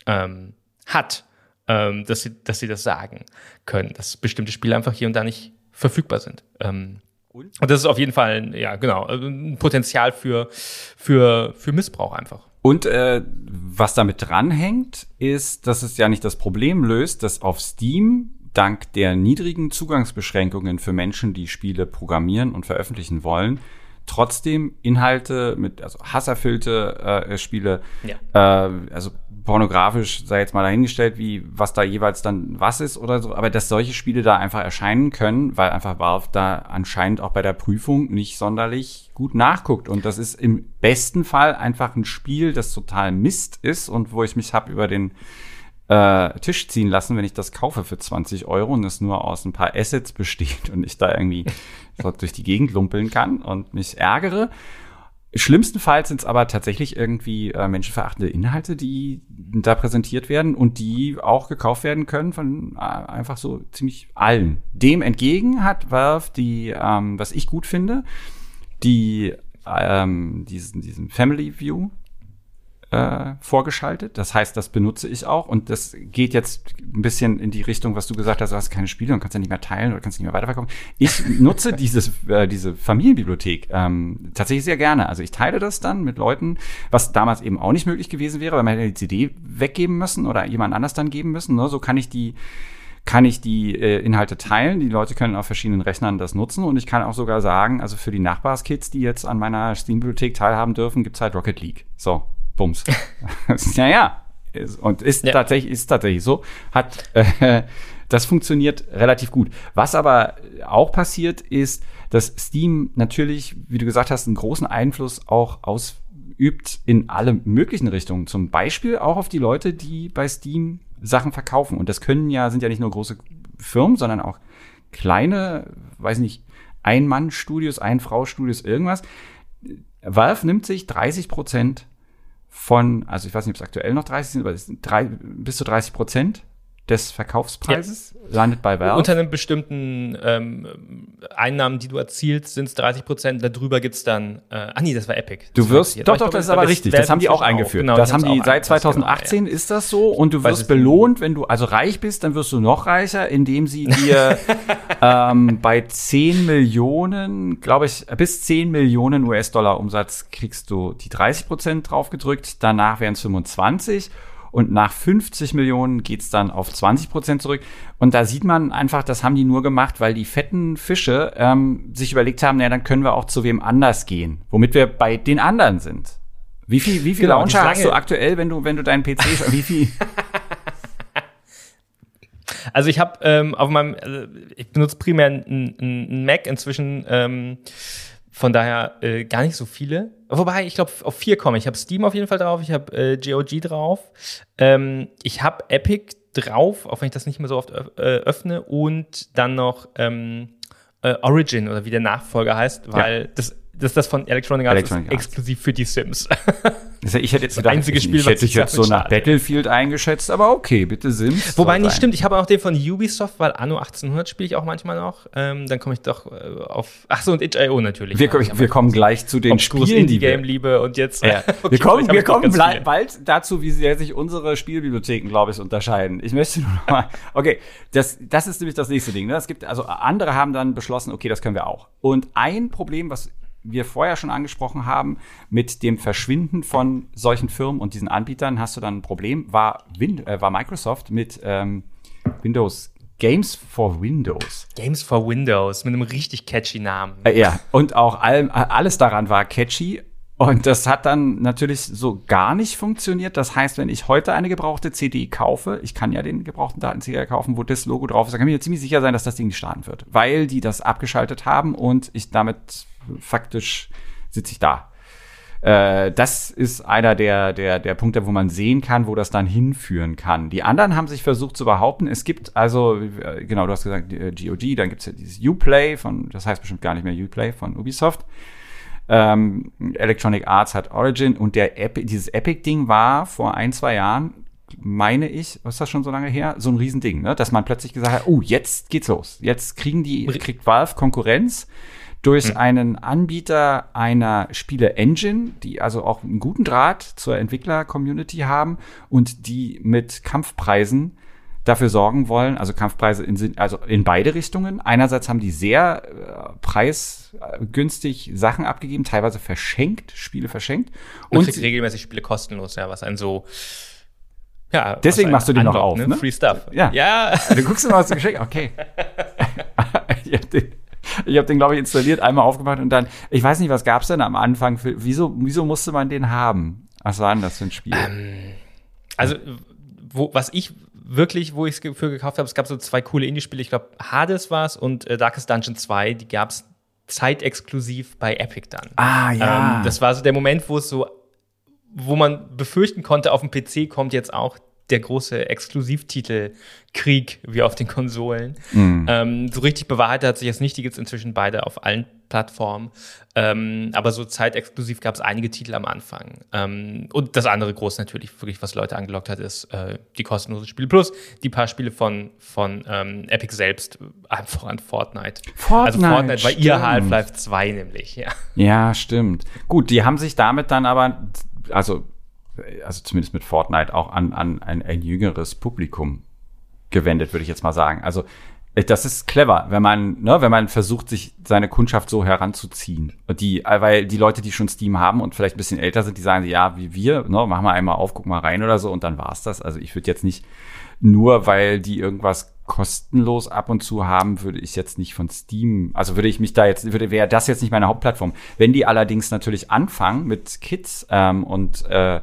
ähm, hat, ähm, dass sie, dass sie das sagen können, dass bestimmte Spiele einfach hier und da nicht verfügbar sind. Ähm, Und das ist auf jeden Fall, ja genau, ein Potenzial für, für, für Missbrauch einfach. Und äh, was damit dranhängt, ist, dass es ja nicht das Problem löst, dass auf Steam dank der niedrigen Zugangsbeschränkungen für Menschen, die Spiele programmieren und veröffentlichen wollen, trotzdem Inhalte mit, also hasserfüllte äh, Spiele, ja. äh, also pornografisch, sei jetzt mal dahingestellt, wie was da jeweils dann was ist oder so, aber dass solche Spiele da einfach erscheinen können, weil einfach Valve da anscheinend auch bei der Prüfung nicht sonderlich gut nachguckt. Und das ist im besten Fall einfach ein Spiel, das total Mist ist und wo ich mich habe über den äh, Tisch ziehen lassen, wenn ich das kaufe für zwanzig Euro und es nur aus ein paar Assets besteht und ich da irgendwie so durch die Gegend lumpeln kann und mich ärgere. Schlimmstenfalls sind es aber tatsächlich irgendwie äh, menschenverachtende Inhalte, die da präsentiert werden und die auch gekauft werden können von äh, einfach so ziemlich allen. Dem entgegen hat Valve die, ähm, was ich gut finde, die ähm, diesen, diesen Family View äh, vorgeschaltet. Das heißt, das benutze ich auch und das geht jetzt ein bisschen in die Richtung, was du gesagt hast, du hast keine Spiele und kannst ja nicht mehr teilen oder kannst nicht mehr weiterverkaufen. Ich nutze dieses, äh, diese Familienbibliothek ähm, tatsächlich sehr gerne. Also ich teile das dann mit Leuten, was damals eben auch nicht möglich gewesen wäre, weil man hätte die C D weggeben müssen oder jemand anders dann geben müssen. Ne? So kann ich die kann ich die äh, Inhalte teilen. Die Leute können auf verschiedenen Rechnern das nutzen. Und ich kann auch sogar sagen, also für die Nachbarskids, die jetzt an meiner Steam-Bibliothek teilhaben dürfen, gibt's halt Rocket League. So. Bums. Naja, und ist, ja. tatsächlich, ist tatsächlich so. Hat, äh, das funktioniert relativ gut. Was aber auch passiert ist, dass Steam natürlich, wie du gesagt hast, einen großen Einfluss auch ausübt in alle möglichen Richtungen. Zum Beispiel auch auf die Leute, die bei Steam Sachen verkaufen. Und das können ja, sind ja nicht nur große Firmen, sondern auch kleine, weiß nicht, Ein-Mann-Studios, Ein-Frau-Studios, irgendwas. Valve nimmt sich dreißig Prozent von, also ich weiß nicht, ob es aktuell noch dreißig sind, aber es sind drei, bis zu dreißig Prozent des Verkaufspreises yes. landet bei Valve. Unter einem bestimmten ähm, Einnahmen, die du erzielst, sind es dreißig Prozent. Darüber gibt es dann, äh, ach nee, das war Epic. Du wirst, doch, doch, das ist aber richtig. Das haben die auch eingeführt. Genau, das haben die seit zwanzig achtzehn genau, ja. ist das so. Und du wirst belohnt, wenn du also reich bist, dann wirst du noch reicher, indem sie dir ähm, bei zehn Millionen, glaube ich, bis zehn Millionen U S-Dollar Umsatz kriegst du die dreißig Prozent draufgedrückt. Danach wären es fünfundzwanzig. Und nach fünfzig Millionen geht's dann auf zwanzig Prozent zurück. Und da sieht man einfach, das haben die nur gemacht, weil die fetten Fische ähm, sich überlegt haben, naja, dann können wir auch zu wem anders gehen, womit wir bei den anderen sind. Wie viel, wie viel genau, Launcher hast du aktuell, wenn du, wenn du deinen P C schaust? Wie viel? Also ich habe ähm, auf meinem, also ich benutze primär einen, einen Mac inzwischen, ähm, von daher äh, gar nicht so viele. Wobei, ich glaube, auf vier komme. Ich habe Steam auf jeden Fall drauf, ich habe äh, G O G drauf, ähm, ich habe Epic drauf, auch wenn ich das nicht mehr so oft öf- äh, öffne, und dann noch ähm, äh, Origin oder wie der Nachfolger heißt, weil ja. das, das das von Electronic Arts ist exklusiv für die Sims. Also ich hätte jetzt gedacht, einzige Spiel, ich hätte dich jetzt so nach schade. Battlefield eingeschätzt, aber okay, bitte Sims. Wobei nicht sein. Stimmt, ich habe auch den von Ubisoft, weil Anno achtzehnhundert spiele ich auch manchmal noch. Ähm, dann komme ich doch äh, auf, ach so, und itch Punkt i o natürlich. Wir, ich, wir kommen gleich zu den Obskurs Spielen, die wir liebe und jetzt. Ja. Okay, wir kommen, wir kommen bald, bald dazu, wie sich unsere Spielbibliotheken, glaube ich, unterscheiden. Ich möchte nur noch mal, okay, das, das ist nämlich das nächste Ding. Ne? Es gibt, also andere haben dann beschlossen, okay, das können wir auch. Und ein Problem, was wir vorher schon angesprochen haben, mit dem Verschwinden von solchen Firmen und diesen Anbietern hast du dann ein Problem, war, Win- äh, war Microsoft mit ähm, Windows, Games for Windows. Games for Windows, mit einem richtig catchy Namen. Äh, ja, und auch all, alles daran war catchy und das hat dann natürlich so gar nicht funktioniert. Das heißt, wenn ich heute eine gebrauchte C D kaufe, ich kann ja den gebrauchten Daten-C D kaufen, wo das Logo drauf ist, dann kann ich mir ziemlich sicher sein, dass das Ding nicht starten wird, weil die das abgeschaltet haben und ich damit faktisch sitze ich da. Äh, das ist einer der, der, der Punkte, wo man sehen kann, wo das dann hinführen kann. Die anderen haben sich versucht zu behaupten, es gibt also, genau, du hast gesagt, G O G, dann gibt es ja dieses Uplay von, das heißt bestimmt gar nicht mehr Uplay, von Ubisoft. Ähm, Electronic Arts hat Origin und der Epi- dieses Epic-Ding war vor ein, zwei Jahren, meine ich, ist das schon so lange her, so ein Riesending, ne? Dass man plötzlich gesagt hat, oh, jetzt geht's los. Jetzt kriegen die, kriegt Valve Konkurrenz durch mhm. einen Anbieter einer Spiele-Engine, die also auch einen guten Draht zur Entwickler-Community haben und die mit Kampfpreisen dafür sorgen wollen, also Kampfpreise in, also in beide Richtungen. Einerseits haben die sehr äh, preisgünstig Sachen abgegeben, teilweise verschenkt, Spiele verschenkt. Und, und kriegt regelmäßig Spiele kostenlos, ja, was einen so ja, deswegen machst du die noch auf, ne? ne? Free Stuff. Ja. ja. Du guckst immer aus dem Geschenk, okay. Ich hab den, ich hab den glaube ich, installiert, einmal aufgemacht und dann, ich weiß nicht, was gab's denn am Anfang? Für, wieso, wieso musste man den haben? Was war denn das für ein Spiel? Ähm, also, wo, was ich wirklich, wo ich es für gekauft habe, es gab so zwei coole Indie-Spiele, ich glaube, Hades war's und äh, Darkest Dungeon zwei, die gab's zeitexklusiv bei Epic dann. Ah, ja. Ähm, das war so der Moment, wo es so wo man befürchten konnte, auf dem P C kommt jetzt auch der große Exklusivtitel-Krieg wie auf den Konsolen. Mhm. Ähm, so richtig bewahrheitet hat sich jetzt nicht, die gibt's inzwischen beide auf allen Plattformen. Ähm, aber so zeitexklusiv gab's einige Titel am Anfang. Ähm, und das andere groß natürlich, wirklich, was Leute angelockt hat, ist äh, die kostenlosen Spiele. Plus die paar Spiele von, von ähm, Epic selbst, einfach an Fortnite. Fortnite, also Fortnite war stimmt. ihr Half-Life zwei nämlich. Ja. ja, stimmt. Gut, die haben sich damit dann aber Also, also zumindest mit Fortnite auch an, an ein, ein jüngeres Publikum gewendet, würde ich jetzt mal sagen. Also das ist clever, wenn man, ne, wenn man versucht, sich seine Kundschaft so heranzuziehen. Die, weil die Leute, die schon Steam haben und vielleicht ein bisschen älter sind, die sagen, ja, wie wir, ne, machen wir einmal auf, guck mal rein oder so und dann war's das. Also ich würde jetzt nicht, nur weil die irgendwas kostenlos ab und zu haben, würde ich jetzt nicht von Steam, also würde ich mich da jetzt, würde wäre das jetzt nicht meine Hauptplattform. Wenn die allerdings natürlich anfangen mit Kids ähm, und äh,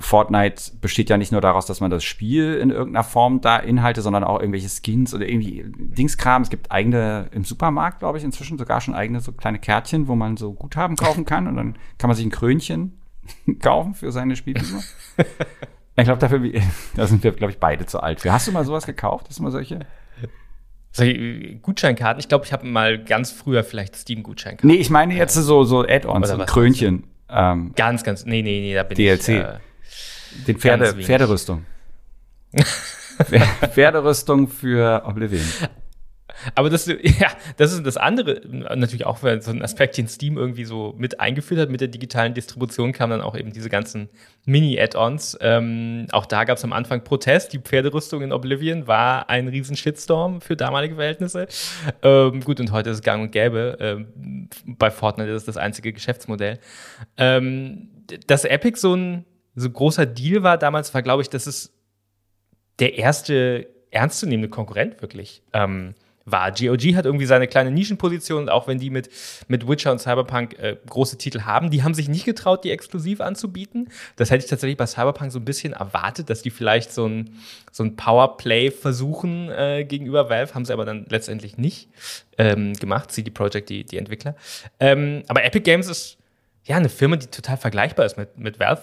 Fortnite besteht ja nicht nur daraus, dass man das Spiel in irgendeiner Form da Inhalte, sondern auch irgendwelche Skins oder irgendwie Dingskram. Es gibt eigene im Supermarkt, glaube ich, inzwischen sogar schon eigene so kleine Kärtchen, wo man so Guthaben kaufen kann und dann kann man sich ein Krönchen kaufen für seine Spielfigur. Ich glaube, dafür da sind wir, glaube ich, beide zu alt für. Hast du mal sowas gekauft? Hast du mal solche? solche Gutscheinkarten? Ich glaube, ich habe mal ganz früher vielleicht Steam-Gutscheinkarten. Nee, ich meine jetzt so, so Add-ons, so Krönchen. Ähm, ganz, ganz, nee, nee, nee, da bin D L C. ich. D L C. Äh, Den Pferde, Pferderüstung. Pferderüstung für Oblivion. Aber das, ja, das ist das andere, natürlich auch, weil so ein Aspekt, den Steam irgendwie so mit eingeführt hat, mit der digitalen Distribution kamen dann auch eben diese ganzen Mini-Add-ons. Ähm, auch da gab es am Anfang Protest. Die Pferderüstung in Oblivion war ein riesen Shitstorm für damalige Verhältnisse. Ähm, gut, und heute ist es gang und gäbe. Ähm, bei Fortnite ist es das einzige Geschäftsmodell. Ähm, dass Epic so ein so großer Deal war damals, war, glaube ich, das ist der erste ernstzunehmende Konkurrent wirklich. Ähm, war. G O G hat irgendwie seine kleine Nischenposition und auch wenn die mit, mit Witcher und Cyberpunk äh, große Titel haben, die haben sich nicht getraut, die exklusiv anzubieten. Das hätte ich tatsächlich bei Cyberpunk so ein bisschen erwartet, dass die vielleicht so ein, so ein Powerplay versuchen äh, gegenüber Valve, haben sie aber dann letztendlich nicht ähm, gemacht, C D Projekt, die, die Entwickler. Ähm, aber Epic Games ist ja eine Firma, die total vergleichbar ist mit, mit Valve.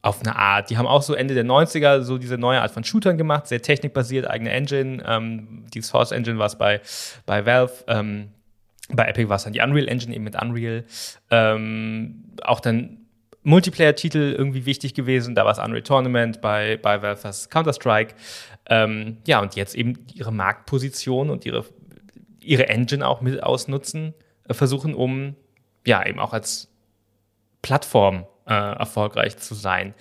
Auf eine Art. Die haben auch so Ende der neunziger so diese neue Art von Shootern gemacht, sehr technikbasiert, eigene Engine. Ähm, die Source Engine war es bei, bei Valve. Ähm, bei Epic war es dann die Unreal Engine, eben mit Unreal. Ähm, auch dann Multiplayer-Titel irgendwie wichtig gewesen. Da war es Unreal Tournament, bei, bei Valve war es Counter-Strike. Ähm, ja, und jetzt eben ihre Marktposition und ihre, ihre Engine auch mit ausnutzen, äh, versuchen, um ja eben auch als Plattform erfolgreich zu sein.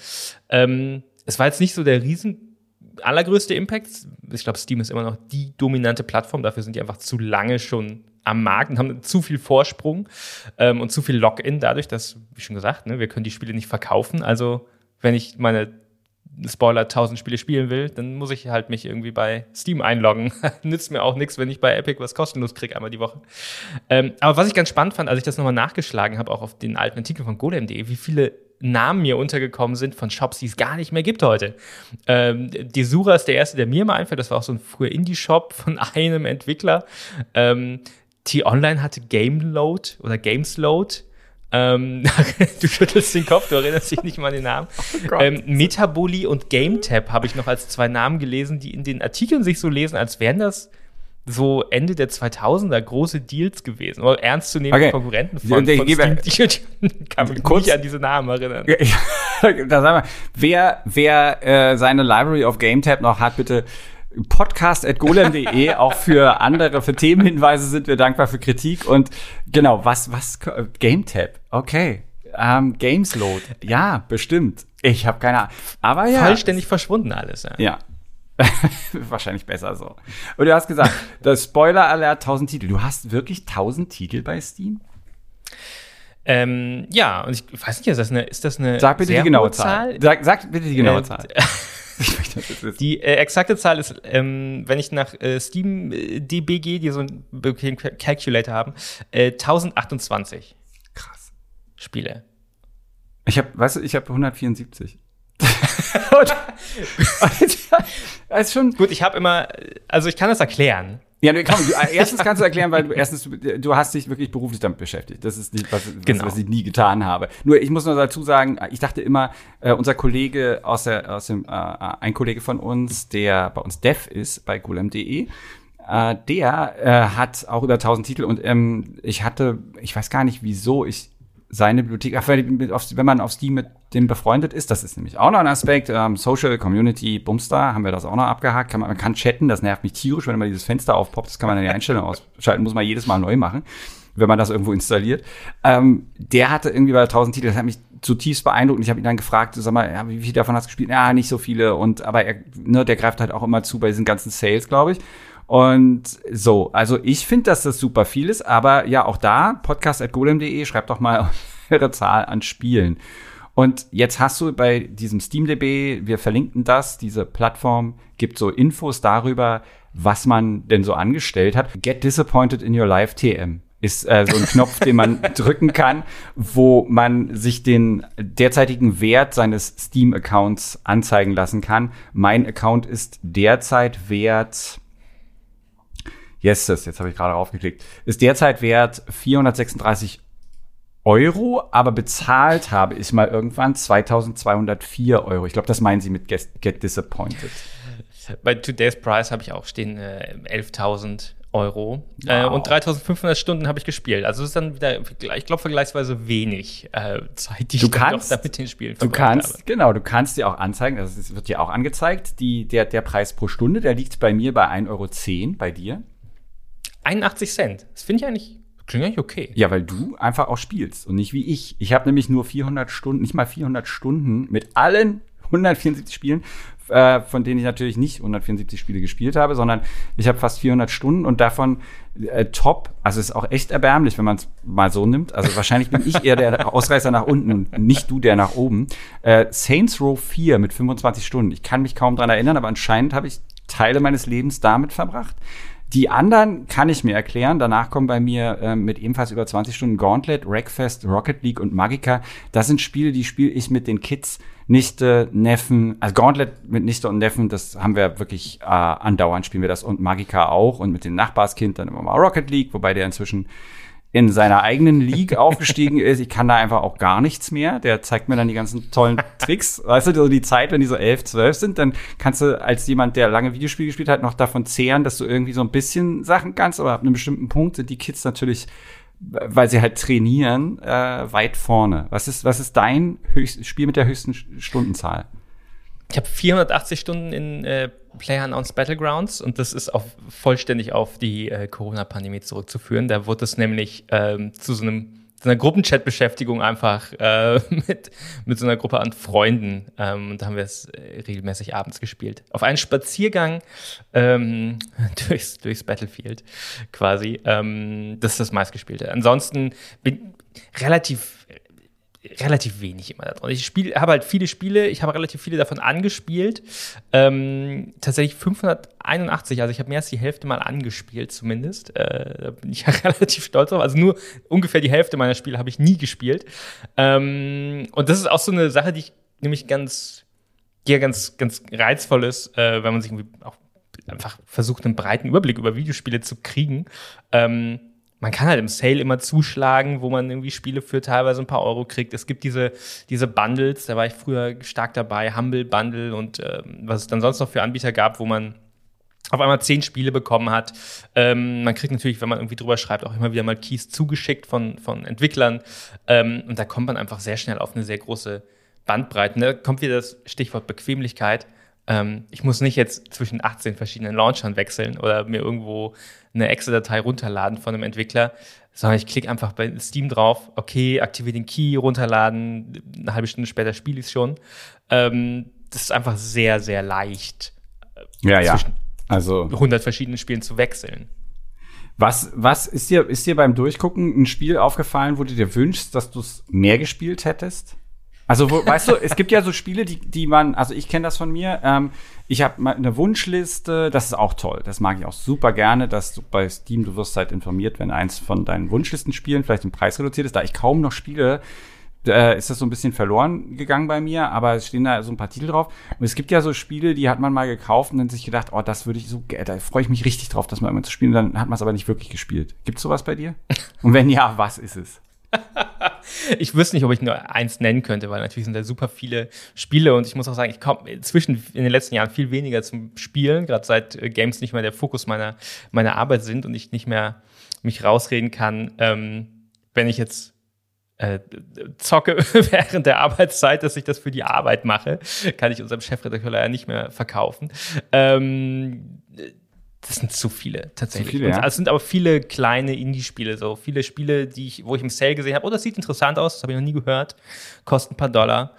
Ähm, es war jetzt nicht so der riesen allergrößte Impact. Ich glaube, Steam ist immer noch die dominante Plattform. Dafür sind die einfach zu lange schon am Markt und haben zu viel Vorsprung ähm, und zu viel Login dadurch, dass, wie schon gesagt, ne, wir können die Spiele nicht verkaufen. Also, wenn ich meine Spoiler tausend Spiele spielen will, dann muss ich halt mich irgendwie bei Steam einloggen. Nützt mir auch nichts, wenn ich bei Epic was kostenlos kriege, einmal die Woche. Ähm, aber was ich ganz spannend fand, als ich das nochmal nachgeschlagen habe, auch auf den alten Artikel von golem punkt de, wie viele Namen mir untergekommen sind von Shops, die es gar nicht mehr gibt heute. Ähm, Desura ist der erste, der mir mal einfällt. Das war auch so ein früher Indie-Shop von einem Entwickler. Ähm, T-Online hatte GameLoad oder GamesLoad. Ähm, du schüttelst den Kopf, du erinnerst dich nicht mal an den Namen. Oh ähm, Metaboli und GameTap habe ich noch als zwei Namen gelesen, die in den Artikeln sich so lesen, als wären das so Ende der zweitausender große Deals gewesen. Aber ernst zu nehmen, okay. Konkurrenten von, und ich von Steam, ich kann mich kurz nicht an diese Namen erinnern. Da sagen wir, wer, wer äh, seine Library auf GameTap noch hat, bitte podcast at golem punkt de. Auch für andere, für Themenhinweise sind wir dankbar für Kritik. Und genau, was, was, GameTap, okay. Ähm, GamesLoad, ja, bestimmt. Ich habe keine Ahnung. Aber ja. Vollständig verschwunden alles, ja. Ja. Wahrscheinlich besser so. Und du hast gesagt, das Spoiler-Alert, tausend Titel. Du hast wirklich tausend Titel bei Steam? Ähm, ja, und ich weiß nicht, ist das eine, ist das eine sag bitte die genaue Zahl? Zahl? Sag, sag bitte die genaue äh, Zahl. Ich möchte das wissen. Die äh, exakte Zahl ist, ähm, wenn ich nach äh, Steam äh, D B G, die so einen Calculator haben, äh, tausendachtundzwanzig. Krass. Spiele. Ich habe, weißt du, ich habe hundertvierundsiebzig. Das ist schon gut, ich habe immer, also ich kann das erklären. Ja, komm, du, erstens kannst du erklären, weil du erstens du, du hast dich wirklich beruflich damit beschäftigt. Das ist nicht, was, genau. was, was ich nie getan habe. Nur ich muss noch dazu sagen, ich dachte immer, äh, unser Kollege aus der, aus dem, äh, ein Kollege von uns, der bei uns Dev ist bei golem punkt de, äh, der äh, hat auch über tausend Titel und ähm, ich hatte, ich weiß gar nicht wieso ich seine Bibliothek, ach, wenn man auf Steam mit dem befreundet ist, das ist nämlich auch noch ein Aspekt, ähm, Social, Community, Bumster, haben wir das auch noch abgehakt, kann man, man kann chatten, das nervt mich tierisch, wenn man dieses Fenster aufpoppt, das kann man in die Einstellung ausschalten, muss man jedes Mal neu machen, wenn man das irgendwo installiert. Ähm, der hatte irgendwie bei tausend Titel, das hat mich zutiefst beeindruckt und ich habe ihn dann gefragt, sag mal, ja, wie viel davon hast du gespielt? Ja, nicht so viele, und aber er, ne, der greift halt auch immer zu bei diesen ganzen Sales, glaube ich. Und so, also ich finde, dass das super viel ist, aber ja, auch da, podcast at golem punkt de, schreibt doch mal eure Zahl an Spielen. Und jetzt hast du bei diesem SteamDB, wir verlinken das, diese Plattform gibt so Infos darüber, was man denn so angestellt hat. Get Disappointed in Your Life T M ist äh, so ein Knopf, den man drücken kann, wo man sich den derzeitigen Wert seines Steam-Accounts anzeigen lassen kann. Mein Account ist derzeit wert Yes, jetzt habe ich gerade raufgeklickt. Ist derzeit wert vierhundertsechsunddreißig Euro, aber bezahlt habe ich mal irgendwann zweitausendzweihundertvier Euro. Ich glaube, das meinen Sie mit Get, get Disappointed. Bei Today's Price habe ich auch stehen äh, elftausend Euro. Wow. Äh, und dreitausendfünfhundert Stunden habe ich gespielt. Also das ist dann wieder, ich glaube, vergleichsweise wenig äh, Zeit, die du ich kannst, noch damit den Spielen verbracht habe. Du kannst, habe. Genau, du kannst dir auch anzeigen, also es wird dir auch angezeigt, die, der, der Preis pro Stunde, der liegt bei mir bei ein Euro zehn, bei dir. einundachtzig Cent. Das finde ich eigentlich, klingt eigentlich okay. Ja, weil du einfach auch spielst und nicht wie ich. Ich habe nämlich nur vierhundert Stunden, nicht mal vierhundert Stunden mit allen hundertvierundsiebzig Spielen, äh, von denen ich natürlich nicht hundertvierundsiebzig Spiele gespielt habe, sondern ich habe fast vierhundert Stunden und davon äh, top, also ist auch echt erbärmlich, wenn man es mal so nimmt, also wahrscheinlich bin ich eher der Ausreißer nach unten und nicht du der nach oben. Äh, Saints Row vier mit fünfundzwanzig Stunden, ich kann mich kaum dran erinnern, aber anscheinend habe ich Teile meines Lebens damit verbracht. Die anderen kann ich mir erklären. Danach kommen bei mir äh, mit ebenfalls über zwanzig Stunden Gauntlet, Wreckfest, Rocket League und Magica. Das sind Spiele, die spiele ich mit den Kids, Nichte, Neffen. Also Gauntlet mit Nichte und Neffen, das haben wir wirklich äh, andauernd, spielen wir das. Und Magica auch. Und mit dem Nachbarskind dann immer mal Rocket League, wobei der inzwischen in seiner eigenen League aufgestiegen ist. Ich kann da einfach auch gar nichts mehr. Der zeigt mir dann die ganzen tollen Tricks. Weißt du, so die Zeit, wenn die so elf, zwölf sind, dann kannst du als jemand, der lange Videospiele gespielt hat, noch davon zehren, dass du irgendwie so ein bisschen Sachen kannst. Aber ab einem bestimmten Punkt sind die Kids natürlich, weil sie halt trainieren, äh, weit vorne. Was ist, was ist dein höchst, Spiel mit der höchsten Stundenzahl? Ich habe vierhundertachtzig Stunden in äh, PlayerUnknown's Battlegrounds und das ist auch vollständig auf die äh, Corona-Pandemie zurückzuführen. Da wurde es nämlich ähm, zu so einem so einer Gruppenchat-Beschäftigung einfach äh, mit, mit so einer Gruppe an Freunden. Ähm, und da haben wir es äh, regelmäßig abends gespielt. Auf einen Spaziergang ähm, durchs, durchs Battlefield quasi. Ähm, das ist das meistgespielte. Ansonsten bin relativ relativ wenig immer da drin. Ich spiel, habe halt viele Spiele, ich habe relativ viele davon angespielt. Ähm, tatsächlich fünfhunderteinundachtzig, also ich habe mehr als die Hälfte mal angespielt zumindest. Äh, da bin ich ja relativ stolz drauf. Also nur ungefähr die Hälfte meiner Spiele habe ich nie gespielt. Ähm, und das ist auch so eine Sache, die ich nämlich ganz, die ja ganz, ganz reizvoll ist, äh, wenn man sich irgendwie auch einfach versucht, einen breiten Überblick über Videospiele zu kriegen. Ähm, Man kann halt im Sale immer zuschlagen, wo man irgendwie Spiele für teilweise ein paar Euro kriegt. Es gibt diese, diese Bundles, da war ich früher stark dabei, Humble Bundle und äh, was es dann sonst noch für Anbieter gab, wo man auf einmal zehn Spiele bekommen hat. Ähm, man kriegt natürlich, wenn man irgendwie drüber schreibt, auch immer wieder mal Keys zugeschickt von, von Entwicklern. Ähm, und da kommt man einfach sehr schnell auf eine sehr große Bandbreite. Da kommt wieder das Stichwort Bequemlichkeit. Ähm, ich muss nicht jetzt zwischen achtzehn verschiedenen Launchern wechseln oder mir irgendwo eine Excel-Datei runterladen von einem Entwickler, sondern ich klicke einfach bei Steam drauf, okay, aktiviere den Key, runterladen, eine halbe Stunde später spiele ich es schon. Ähm, das ist einfach sehr, sehr leicht, ja, zwischen ja. Also, hundert verschiedenen Spielen zu wechseln. Was, was ist dir, ist dir beim Durchgucken ein Spiel aufgefallen, wo du dir wünschst, dass du es mehr gespielt hättest? Also, wo, weißt du, es gibt ja so Spiele, die, die man, also ich kenne das von mir, ähm, ich habe eine Wunschliste, das ist auch toll, das mag ich auch super gerne, dass du bei Steam, du wirst halt informiert, wenn eins von deinen Wunschlistenspielen vielleicht im Preis reduziert ist, da ich kaum noch spiele, äh, ist das so ein bisschen verloren gegangen bei mir, aber es stehen da so ein paar Titel drauf. Und es gibt ja so Spiele, die hat man mal gekauft und dann sich gedacht, oh, das würde ich so, da freue ich mich richtig drauf, das mal immer zu spielen, und dann hat man es aber nicht wirklich gespielt. Gibt's sowas bei dir? Und wenn ja, was ist es? Ich wüsste nicht, ob ich nur eins nennen könnte, weil natürlich sind da super viele Spiele und ich muss auch sagen, ich komme inzwischen in den letzten Jahren viel weniger zum Spielen, gerade seit Games nicht mehr der Fokus meiner, meiner Arbeit sind und ich nicht mehr mich rausreden kann, ähm, wenn ich jetzt äh, zocke während der Arbeitszeit, dass ich das für die Arbeit mache, kann ich unserem Chefredakteur leider nicht mehr verkaufen. Ähm, Das sind zu viele, tatsächlich. Zu viele, ja. Es sind aber viele kleine Indie-Spiele, so viele Spiele, die ich, wo ich im Sale gesehen habe, oh, das sieht interessant aus, das habe ich noch nie gehört, kosten ein paar Dollar,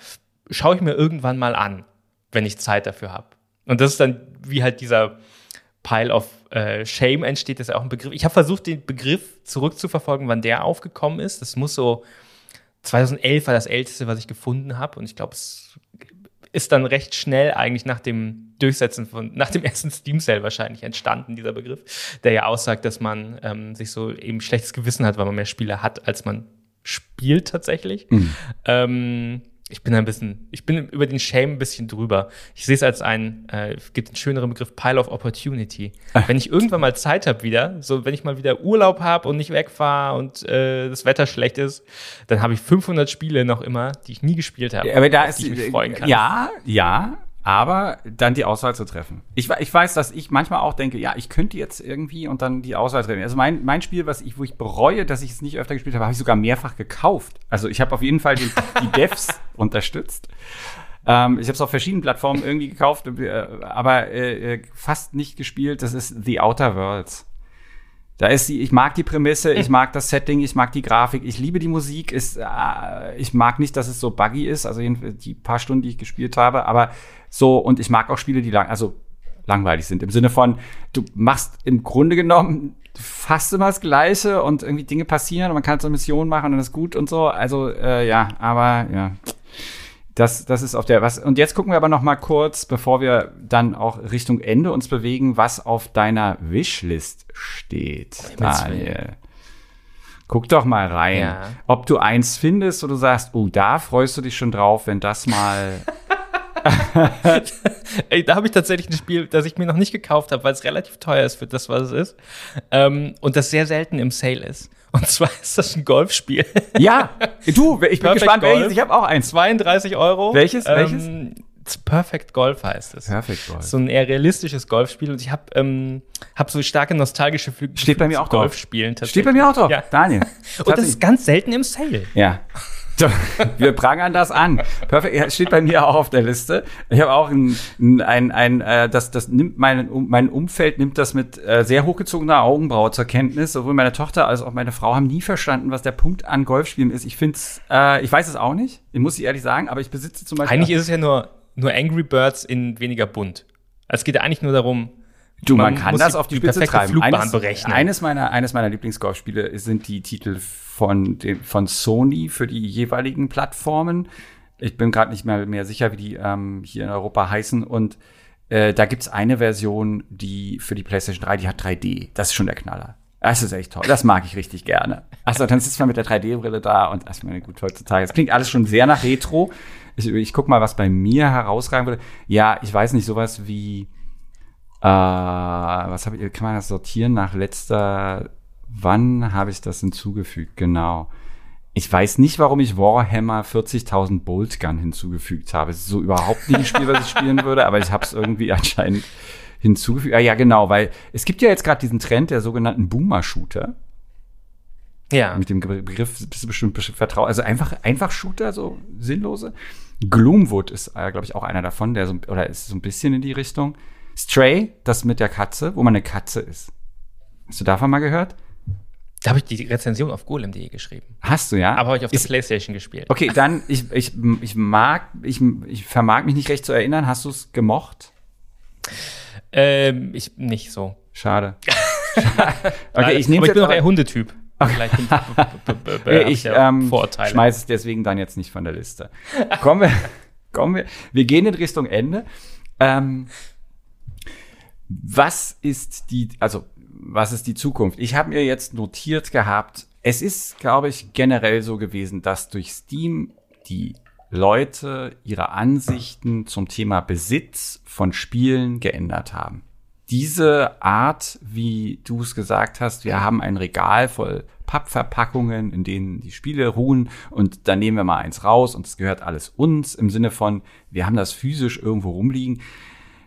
schaue ich mir irgendwann mal an, wenn ich Zeit dafür habe. Und das ist dann, wie halt dieser Pile of äh, Shame entsteht, das ist auch ein Begriff. Ich habe versucht, den Begriff zurückzuverfolgen, wann der aufgekommen ist. Das muss so, zwanzig elf war das Älteste, was ich gefunden habe. Und ich glaube, es ist dann recht schnell eigentlich nach dem Durchsetzen von, nach dem ersten Steam-Sale wahrscheinlich entstanden, dieser Begriff, der ja aussagt, dass man ähm, sich so eben schlechtes Gewissen hat, weil man mehr Spiele hat, als man spielt tatsächlich. Mhm. Ähm, ich bin ein bisschen, ich bin über den Shame ein bisschen drüber. Ich sehe es als einen, äh, gibt einen schöneren Begriff, Pile of Opportunity. Ach. Wenn ich irgendwann mal Zeit habe wieder, so wenn ich mal wieder Urlaub habe und nicht wegfahre und äh, das Wetter schlecht ist, dann habe ich fünfhundert Spiele noch immer, die ich nie gespielt habe, ja, da auf ist, die ich mich freuen kann. Ja, ja. Aber dann die Auswahl zu treffen. Ich, ich weiß, dass ich manchmal auch denke, ja, ich könnte jetzt irgendwie und dann die Auswahl treffen. Also mein, mein Spiel, was ich, wo ich bereue, dass ich es nicht öfter gespielt habe, habe ich sogar mehrfach gekauft. Also ich habe auf jeden Fall die, die Devs unterstützt. Ähm, ich habe es auf verschiedenen Plattformen irgendwie gekauft, äh, aber äh, fast nicht gespielt. Das ist The Outer Worlds. Da ist die, ich mag die Prämisse, ich mag das Setting, ich mag die Grafik, ich liebe die Musik, ist, äh, ich mag nicht, dass es so buggy ist, also die paar Stunden, die ich gespielt habe, aber so, und ich mag auch Spiele, die lang, also langweilig sind, im Sinne von, du machst im Grunde genommen fast immer das Gleiche und irgendwie Dinge passieren und man kann so eine Mission machen und dann ist gut und so, also, äh, ja, aber, ja. Das, das ist auf der, was, und jetzt gucken wir aber noch mal kurz, bevor wir dann auch Richtung Ende uns bewegen, was auf deiner Wishlist steht, Daniel. Guck doch mal rein, ja. Ob du eins findest, wo du sagst, oh, da freust du dich schon drauf, wenn das mal Ey, da habe ich tatsächlich ein Spiel, das ich mir noch nicht gekauft habe, weil es relativ teuer ist für das, was es ist. Ähm, und das sehr selten im Sale ist. Und zwar ist das ein Golfspiel. Ja, du, ich bin Perfect gespannt, Golf. Welches. Ich habe auch eins. zweiunddreißig Euro. Welches? Welches? Ähm, Perfect Golf heißt es. Perfect Golf. So ein eher realistisches Golfspiel. Und ich habe ähm, hab so starke nostalgische Flüge zu Golfspielen tatsächlich. Steht bei mir auch drauf, ja. Daniel. Und das ist ganz selten im Sale. Ja. Wir prangern das an. Perfekt, steht bei mir auch auf der Liste. Ich habe auch ein, ein, ein, äh, das, das nimmt mein, um, mein Umfeld nimmt das mit äh, sehr hochgezogener Augenbraue zur Kenntnis. Sowohl meine Tochter als auch meine Frau haben nie verstanden, was der Punkt an Golfspielen ist. Ich find's, äh, ich weiß es auch nicht. Ich muss ehrlich sagen, aber ich besitze zum Beispiel. Eigentlich ist es ja nur, nur Angry Birds in weniger bunt. Es geht ja eigentlich nur darum. Du, man, man kann das auf die, die Spitze treiben. Flugbahn eines, eines meiner, eines meiner Lieblingsgolfspiele sind die Titel von dem, von Sony für die jeweiligen Plattformen. Ich bin gerade nicht mehr, mehr sicher, wie die ähm, hier in Europa heißen. Und äh, da gibt's eine Version, die für die PlayStation drei, die hat drei D. Das ist schon der Knaller. Das ist echt toll. Das mag ich richtig gerne. Also dann sitzt man mit der drei D-Brille da und ach, ich meine, gut, heutzutage. Das klingt alles schon sehr nach Retro. Ich, ich guck mal, was bei mir herausragen würde. Ja, ich weiß nicht, sowas wie Äh, was habe ich, kann man das sortieren nach letzter, wann habe ich das hinzugefügt? Genau. Ich weiß nicht, warum ich Warhammer vierzigtausend Boltgun hinzugefügt habe. Es ist so überhaupt nicht ein Spiel, was ich spielen würde, aber ich habe es irgendwie anscheinend hinzugefügt. Ah, ja, genau, weil es gibt ja jetzt gerade diesen Trend der sogenannten Boomer-Shooter. Ja. Mit dem Begriff bist du bestimmt vertraut. Also einfach, einfach Shooter, so sinnlose. Gloomwood ist, äh, glaube ich, auch einer davon, der so, oder ist so ein bisschen in die Richtung. Stray, das mit der Katze, wo man eine Katze ist. Hast du davon mal gehört? Da habe ich die Rezension auf golem punkt de geschrieben. Hast du, ja? Aber habe ich auf der PlayStation gespielt. Okay, dann, ich, ich, ich mag, ich, ich vermag mich nicht recht zu erinnern. Hast du es gemocht? Ähm, ich nicht so. Schade. Schade. Okay, ich nehme Aber ich bin auch eher Hundetyp. Okay. ich ähm, schmeiße es deswegen dann jetzt nicht von der Liste. Kommen wir, kommen wir, wir gehen in Richtung Ende. Ähm, was ist die, also was ist die Zukunft? Ich habe mir jetzt notiert gehabt, es ist, glaube ich, generell so gewesen, dass durch Steam die Leute ihre Ansichten zum Thema Besitz von Spielen geändert haben. Diese Art, wie du es gesagt hast, wir haben ein Regal voll Pappverpackungen, in denen die Spiele ruhen und dann nehmen wir mal eins raus und es gehört alles uns, im Sinne von, wir haben das physisch irgendwo rumliegen.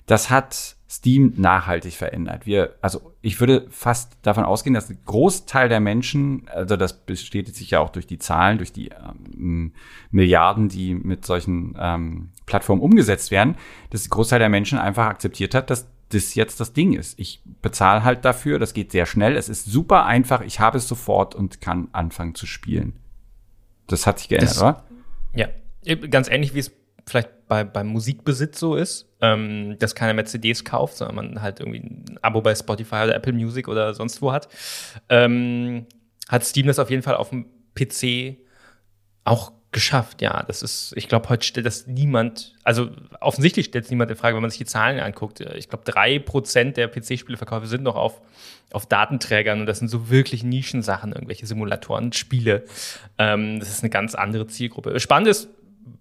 Das hat Steam nachhaltig verändert. Wir, also ich würde fast davon ausgehen, dass ein Großteil der Menschen, also das bestätigt sich ja auch durch die Zahlen, durch die ähm, Milliarden, die mit solchen ähm, Plattformen umgesetzt werden, dass ein Großteil der Menschen einfach akzeptiert hat, dass das jetzt das Ding ist. Ich bezahle halt dafür, das geht sehr schnell, es ist super einfach, ich habe es sofort und kann anfangen zu spielen. Das hat sich geändert, das, oder? Ja, ganz ähnlich wie es vielleicht bei, beim Musikbesitz so ist, ähm, dass keiner mehr C Ds kauft, sondern man halt irgendwie ein Abo bei Spotify oder Apple Music oder sonst wo hat, ähm, hat Steam das auf jeden Fall auf dem P C auch geschafft, ja. Das ist, ich glaube, heute stellt das niemand, also offensichtlich stellt es niemand in Frage, wenn man sich die Zahlen anguckt. Ich glaube, drei Prozent der P C-Spieleverkäufe sind noch auf, auf Datenträgern und das sind so wirklich Nischensachen, irgendwelche Simulatoren, Spiele. Ähm, das ist eine ganz andere Zielgruppe. Spannend ist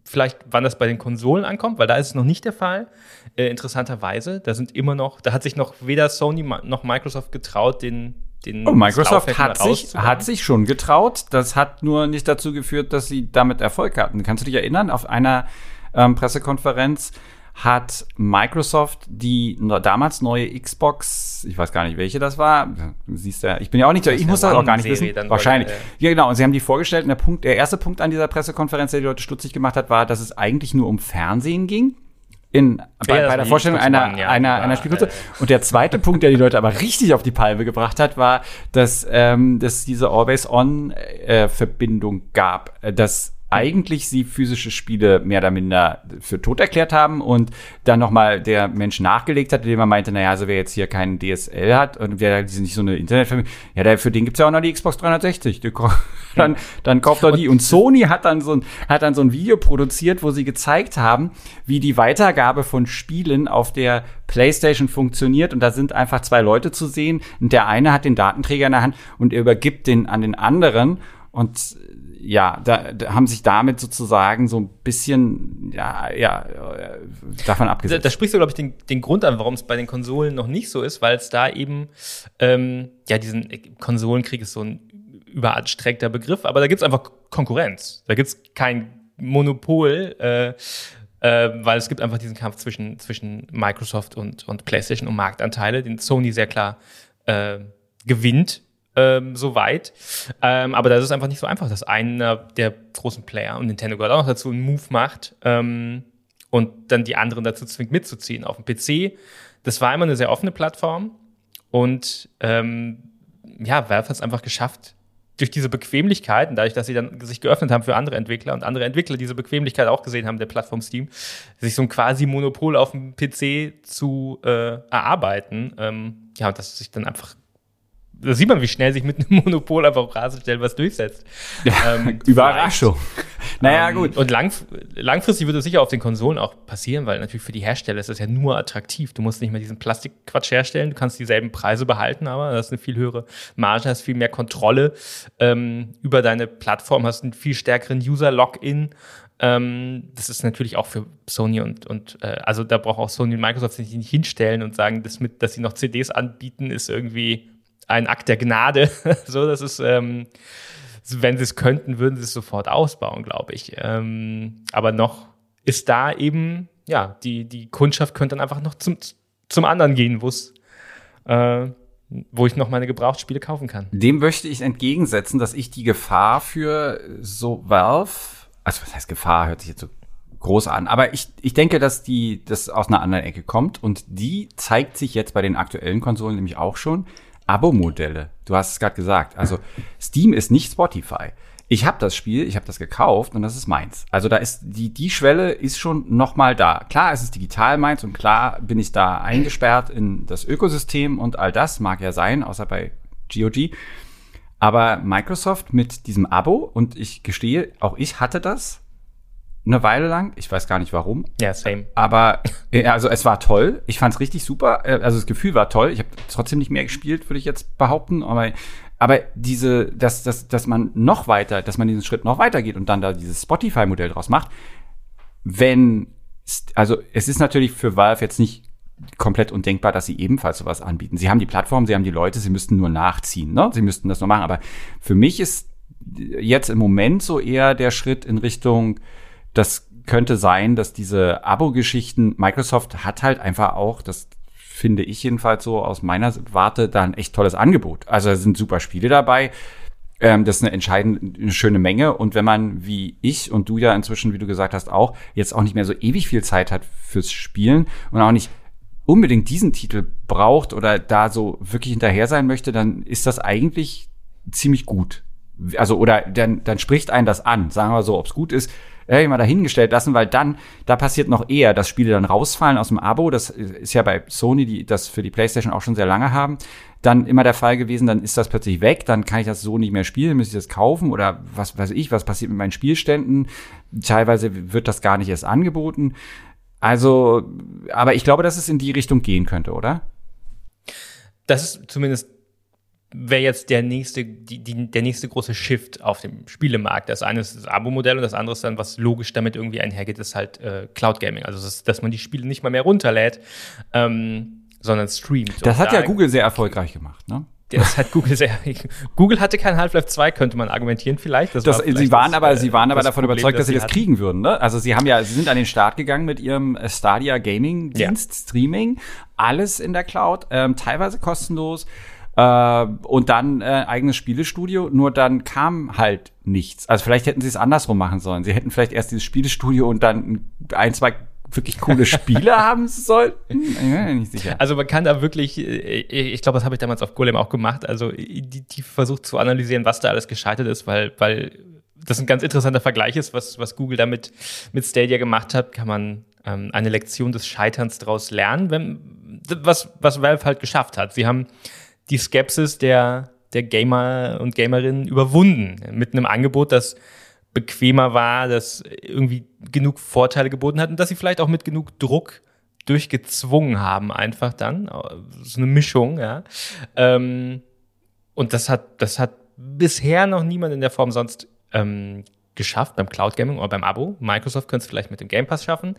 vielleicht, wann das bei den Konsolen ankommt, weil da ist es noch nicht der Fall. Äh, interessanterweise, da sind immer noch, da hat sich noch weder Sony noch Microsoft getraut, den Den oh, Microsoft hat sich, hat sich schon getraut. Das hat nur nicht dazu geführt, dass sie damit Erfolg hatten. Kannst du dich erinnern? Auf einer ähm, Pressekonferenz hat Microsoft die damals neue Xbox, ich weiß gar nicht, welche das war. Du siehst ja, ich bin ja auch nicht, ich muss das auch gar nicht wissen. Wahrscheinlich. Ja, genau. Und sie haben die vorgestellt. Und der Punkt, der erste Punkt an dieser Pressekonferenz, der die Leute stutzig gemacht hat, war, dass es eigentlich nur um Fernsehen ging. In, ja, bei, bei der Vorstellung einer, Mann, ja, einer, war, einer Spielkonsole. Äh. Und der zweite Punkt, der die Leute aber richtig auf die Palme gebracht hat, war, dass ähm, dass diese Always-On-Verbindung äh, gab, dass eigentlich sie physische Spiele mehr oder minder für tot erklärt haben und dann nochmal der Mensch nachgelegt hat, indem er meinte, naja, also wer jetzt hier keinen D S L hat und wer nicht so eine Internetverbindung, ja, der, für den gibt's ja auch noch die Xbox dreihundertsechzig. Dann, dann kauft er die. Und Sony hat dann so ein, hat dann so ein Video produziert, wo sie gezeigt haben, wie die Weitergabe von Spielen auf der PlayStation funktioniert. Und da sind einfach zwei Leute zu sehen. Und der eine hat den Datenträger in der Hand und er übergibt den an den anderen. Und ja, da, da haben sich damit sozusagen so ein bisschen ja, ja, davon abgesetzt. Da, da sprichst du, glaube ich, den, den Grund an, warum es bei den Konsolen noch nicht so ist, weil es da eben, ähm, ja, diesen Konsolenkrieg ist so ein überanstrengter Begriff, aber da gibt es einfach Konkurrenz. Da gibt es kein Monopol, äh, äh, weil es gibt einfach diesen Kampf zwischen, zwischen Microsoft und, und PlayStation um Marktanteile, den Sony sehr klar äh, gewinnt. Ähm, soweit. Ähm, aber das ist einfach nicht so einfach, dass einer der großen Player, und Nintendo gehört auch noch dazu, einen Move macht ähm, und dann die anderen dazu zwingt, mitzuziehen. Auf dem P C, das war immer eine sehr offene Plattform und ähm, ja, Valve hat es einfach geschafft, durch diese Bequemlichkeit und dadurch, dass sie dann sich geöffnet haben für andere Entwickler und andere Entwickler diese Bequemlichkeit auch gesehen haben, der Plattform Steam, sich so ein quasi Monopol auf dem P C zu äh, erarbeiten. Ähm, ja, und dass sich dann einfach da sieht man, wie schnell sich mit einem Monopol einfach auf Rasen stellen, was durchsetzt. Ja, ähm, Überraschung. Naja, gut. Und langf- langfristig wird es sicher auf den Konsolen auch passieren, weil natürlich für die Hersteller ist das ja nur attraktiv. Du musst nicht mehr diesen Plastikquatsch herstellen, du kannst dieselben Preise behalten, aber das ist eine viel höhere Marge, hast viel mehr Kontrolle ähm, über deine Plattform, hast einen viel stärkeren User-Login. Ähm, das ist natürlich auch für Sony und, und äh, also da braucht auch Sony und Microsoft sich nicht hinstellen und sagen, dass, mit, dass sie noch C Ds anbieten, ist irgendwie ein Akt der Gnade. So, das ist, ähm, wenn sie es könnten, würden sie es sofort ausbauen, glaube ich. Ähm, aber noch ist da eben, ja, die, die Kundschaft könnte dann einfach noch zum, zum anderen gehen muss, äh, wo ich noch meine Gebrauchtspiele kaufen kann. Dem möchte ich entgegensetzen, dass ich die Gefahr für so Valve, also was heißt Gefahr, hört sich jetzt so groß an, aber ich ich denke, dass die das aus einer anderen Ecke kommt und die zeigt sich jetzt bei den aktuellen Konsolen nämlich auch schon. Abo-Modelle, du hast es gerade gesagt. Also Steam ist nicht Spotify. Ich habe das Spiel, ich habe das gekauft und das ist meins. Also da ist die die Schwelle ist schon noch mal da. Klar, es ist digital meins und klar bin ich da eingesperrt in das Ökosystem und all das mag ja sein, außer bei G O G. Aber Microsoft mit diesem Abo, und ich gestehe, auch ich hatte das eine Weile lang. Ich weiß gar nicht warum. Ja, same. Aber also es war toll. Ich fand's richtig super. Also das Gefühl war toll. Ich habe trotzdem nicht mehr gespielt, würde ich jetzt behaupten. Aber Aber diese, dass, dass, dass man noch weiter, dass man diesen Schritt noch weitergeht und dann da dieses Spotify-Modell draus macht, wenn, also es ist natürlich für Valve jetzt nicht komplett undenkbar, dass sie ebenfalls sowas anbieten. Sie haben die Plattform, sie haben die Leute, sie müssten nur nachziehen, ne? Sie müssten das nur machen. Aber für mich ist jetzt im Moment so eher der Schritt in Richtung, das könnte sein, dass diese Abo-Geschichten, Microsoft hat halt einfach auch das, finde ich jedenfalls so aus meiner Warte, da ein echt tolles Angebot. Also da sind super Spiele dabei. Ähm, das ist eine entscheidende, eine schöne Menge. Und wenn man, wie ich und du ja inzwischen, wie du gesagt hast, auch jetzt auch nicht mehr so ewig viel Zeit hat fürs Spielen und auch nicht unbedingt diesen Titel braucht oder da so wirklich hinterher sein möchte, dann ist das eigentlich ziemlich gut. Also, oder dann, dann spricht einen das an, sagen wir so, ob es gut ist, ja, mal dahingestellt lassen, weil dann, da passiert noch eher, dass Spiele dann rausfallen aus dem Abo. Das ist ja bei Sony, die das für die PlayStation auch schon sehr lange haben, dann immer der Fall gewesen, dann ist das plötzlich weg, dann kann ich das so nicht mehr spielen, müsste ich das kaufen oder was weiß ich, was passiert mit meinen Spielständen. Teilweise wird das gar nicht erst angeboten. Also, aber ich glaube, dass es in die Richtung gehen könnte, oder? Das ist zumindest wäre jetzt der nächste, die, die, der nächste große Shift auf dem Spielemarkt. Das eine ist das Abo-Modell und das andere ist dann, was logisch damit irgendwie einhergeht, ist halt äh, Cloud-Gaming. Also, das, dass man die Spiele nicht mal mehr runterlädt, ähm, sondern streamt. Das hat da ja Google sehr erfolgreich gemacht, ne? Das hat Google sehr. Google hatte kein Half-Life zwei, könnte man argumentieren, vielleicht. Das das, war vielleicht sie waren das, aber, sie waren aber davon Problem, überzeugt, dass, dass sie das hatten. Kriegen würden, ne? Also sie haben ja, sie sind an den Start gegangen mit ihrem Stadia Gaming Dienst, ja. Streaming, alles in der Cloud, ähm, teilweise kostenlos. Äh, und dann äh, eigenes Spielestudio, nur dann kam halt nichts. Also vielleicht hätten sie es andersrum machen sollen. Sie hätten vielleicht erst dieses Spielestudio und dann ein, zwei wirklich coole Spiele haben sollen. Ich bin mir nicht sicher. Also man kann da wirklich, ich glaube, das habe ich damals auf Golem auch gemacht, also die, die versucht zu analysieren, was da alles gescheitert ist, weil, weil das ein ganz interessanter Vergleich ist, was, was Google da mit, mit Stadia gemacht hat, kann man ähm, eine Lektion des Scheiterns daraus lernen, wenn, was, was Valve halt geschafft hat. Sie haben die Skepsis der, der Gamer und Gamerinnen überwunden. Mit einem Angebot, das bequemer war, das irgendwie genug Vorteile geboten hat und das sie vielleicht auch mit genug Druck durchgezwungen haben, einfach dann. So eine Mischung, ja. Ähm, und das hat, das hat bisher noch niemand in der Form sonst ähm, geschafft, beim Cloud Gaming oder beim Abo. Microsoft könnte es vielleicht mit dem Game Pass schaffen.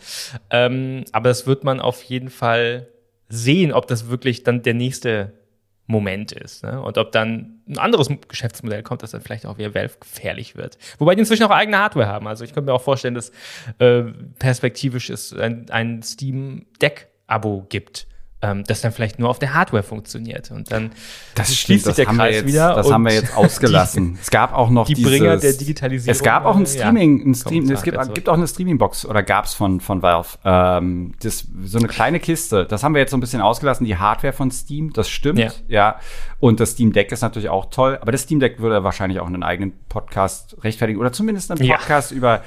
Ähm, aber das wird man auf jeden Fall sehen, ob das wirklich dann der nächste Moment ist. Ne? Und ob dann ein anderes Geschäftsmodell kommt, das dann vielleicht auch wieder Valve gefährlich wird. Wobei die inzwischen auch eigene Hardware haben. Also ich könnte mir auch vorstellen, dass äh, perspektivisch es ein, ein Steam-Deck-Abo gibt, ähm, das dann vielleicht nur auf der Hardware funktioniert. Und dann das schließt sich der Kreis jetzt, wieder. Das haben wir jetzt ausgelassen. Die, es gab auch noch die dieses, Bringer der Digitalisierung. Es gab auch ein Streaming. Ja, ein Stream, es gibt, gibt auch eine Streaming-Box, oder gab es von, von Valve. Ähm, das, so eine kleine Kiste. Das haben wir jetzt so ein bisschen ausgelassen. Die Hardware von Steam, das stimmt. Ja. ja. Und das Steam Deck ist natürlich auch toll. Aber das Steam Deck würde wahrscheinlich auch einen eigenen Podcast rechtfertigen. Oder zumindest einen Podcast ja. über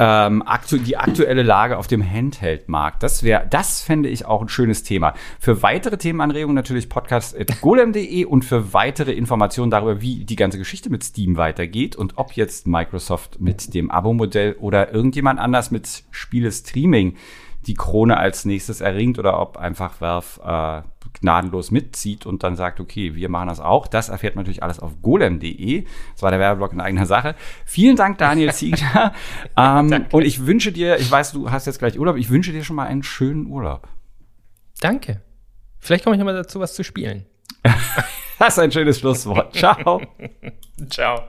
ähm, aktu- die aktuelle Lage auf dem Handheld-Markt. Das wäre, das fände ich auch ein schönes Thema. Für weitere Themenanregungen natürlich podcast at golem punkt de und für weitere Informationen darüber, wie die ganze Geschichte mit Steam weitergeht und ob jetzt Microsoft mit dem Abo-Modell oder irgendjemand anders mit Spiele-Streaming die Krone als nächstes erringt oder ob einfach Valve äh, gnadenlos mitzieht und dann sagt, okay, wir machen das auch. Das erfährt man natürlich alles auf golem punkt de. Das war der Werbeblock in eigener Sache. Vielen Dank, Daniel Ziegner. ähm, und ich wünsche dir, ich weiß, du hast jetzt gleich Urlaub, ich wünsche dir schon mal einen schönen Urlaub. Danke. Vielleicht komme ich nochmal dazu, was zu spielen. Das ist ein schönes Schlusswort. Ciao. Ciao.